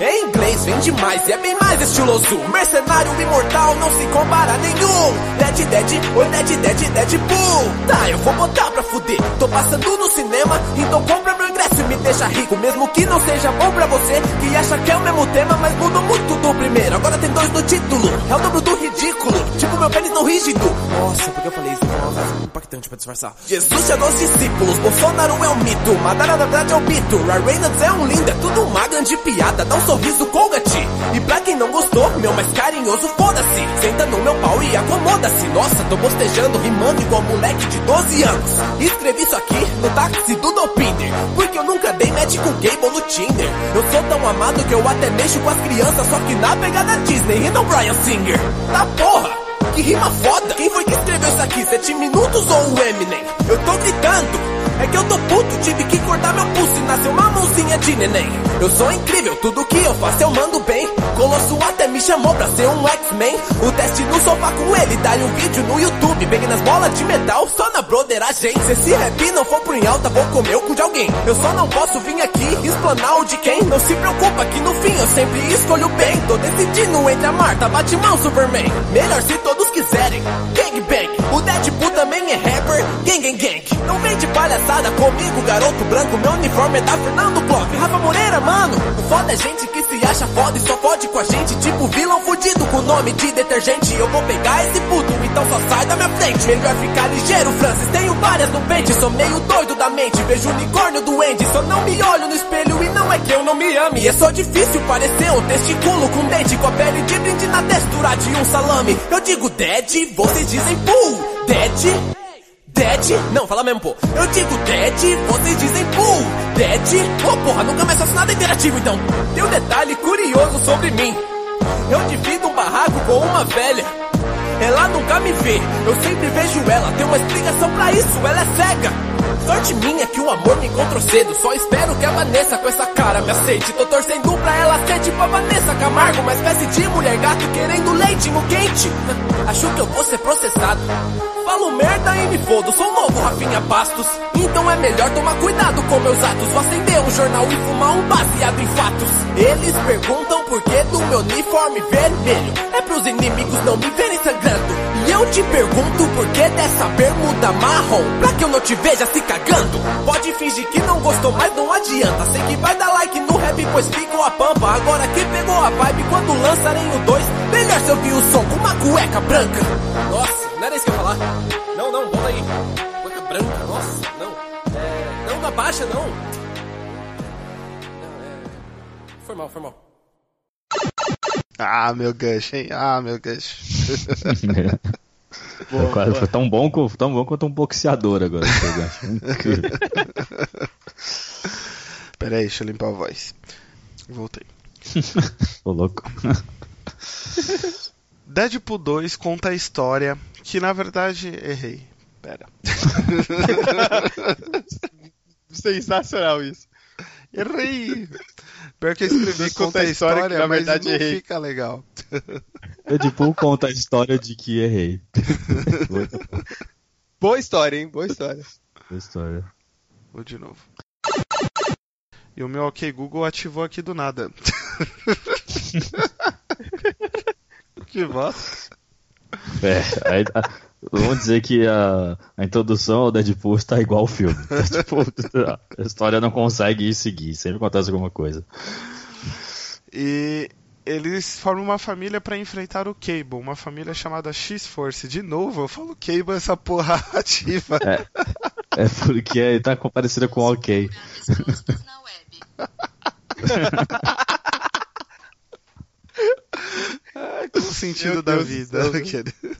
Em inglês vem demais e é bem mais estiloso. Mercenário imortal não se compara a nenhum. Dead, Deadpool. Tá, eu vou botar pra fuder. Tô passando no cinema, então compra meu ingresso e me deixa rico. Mesmo que não seja bom pra você, que acha que é o mesmo tema, mas mudou muito do primeiro. Agora tem dois no título, é o dobro do ridículo. Tipo meu pênis não rígido. Nossa, porque eu falei isso? Foi uma frase impactante pra disfarçar. Jesus chegou aos discípulos, Bolsonaro é um mito. Madara na verdade é um mito, Ryan Reynolds é um lindo. É tudo uma grande piada, dá um sorriso colgate. E pra quem não gostou, meu mais carinhoso, foda-se. Senta no meu pau e acomoda-se. Nossa, tô bostejando, rimando igual moleque de 12 anos. Escrevi isso aqui no táxi do Dopinder, porque eu nunca dei match com Cable no Tinder. Eu sou tão amado que eu até mexo com as crianças, só que na pegada Disney e não Bryan Singer. Na porra! Que rima foda! Quem foi que escreveu isso aqui? 7 minutos ou o Eminem? Eu tô gritando! É que eu tô puto, tive que cortar meu pulso e nasceu uma mãozinha de neném. Eu sou incrível, tudo que eu faço eu mando bem. Colosso até me chamou pra ser um X-Men. O teste no sofá com ele, dá-lhe um vídeo no YouTube. Peguei nas bolas de metal, só na broderagem. Se esse rap não for por em alta, vou comer o cu de alguém. Eu só não posso vir aqui explanar o de quem. Não se preocupa que no fim eu sempre escolho bem. Tô decidindo entre a Marta, Batman ou Superman. Melhor se todos quiserem, gang bang. O Deadpool também é rapper, gang gang gang. Não vem de palhaçada comigo, garoto branco. Meu uniforme é da Fernando Bloch, Rafa Moreira, mano. O foda é gente que se acha foda e só fode com a gente, tipo vilão fudido com nome de detergente. Eu vou pegar esse puto, então só sai da minha frente. Melhor ficar ligeiro, Francis, tenho várias no pente. Sou meio doido da mente, vejo unicórnio doente. Só não me olho no espelho e não é que eu não me ame. É só difícil parecer um testículo com dente, com a pele de brinde na textura de um salame. Eu digo Dead, vocês dizem Pool. Dead, não, fala mesmo, pô. Eu digo Dead, vocês dizem Pool. Dead, ô porra, nunca mais faço nada interativo, então. Tem um detalhe curioso sobre mim. Eu divido um barraco com uma velha. Ela nunca me vê, eu sempre vejo ela. Tem uma explicação pra isso, ela é cega. Sorte minha que o amor me encontrou cedo. Só espero que a Vanessa com essa cara me aceite. Tô torcendo pra ela ser tipo a Vanessa Camargo, uma espécie de mulher gato querendo leite no quente. Acho que eu vou ser processado. Falo merda e me fodo, sou novo Rafinha Bastos. Então é melhor tomar cuidado com meus atos. Vou acender um jornal e fumar um baseado em fatos. Eles perguntam por que do meu uniforme vermelho. É pros inimigos não me verem sangrando. E eu te pergunto por que dessa bermuda marrom, pra que eu não te veja se cagando. Pode fingir que não gostou, mas não adianta. Sei que vai dar like no rap, pois ficou a pampa. Agora que pegou a vibe quando lançarem o 2, melhor se eu vi o som com uma cueca branca. Nossa, não era isso que eu ia falar. Não, volta aí. Cueca branca, nossa, não. Não, na baixa, não. Foi mal. Ah, meu gancho, hein? Ah, meu gancho. Boa, quase, foi tão bom quanto um boxeador agora. Peraí, deixa eu limpar a voz. Voltei. Ô, louco. Deadpool 2 conta a história que, na verdade, errei. Pera. Sensacional isso. Errei. Pior que eu escrevi conta a história que, na verdade, mas não errei. Fica legal. Deadpool conta a história de que errei. Boa história, hein? Boa história. Boa história. Vou de novo. E o meu OK Google ativou aqui do nada. Que bosta. É, vamos dizer que a introdução ao Deadpool está igual ao filme. Deadpool, a história não consegue seguir, sempre acontece alguma coisa. E eles formam uma família para enfrentar o Cable, uma família chamada X-Force. De novo, eu falo Cable, essa porra ativa. É porque ele tá parecida com o OK. É, com o sentido da vida.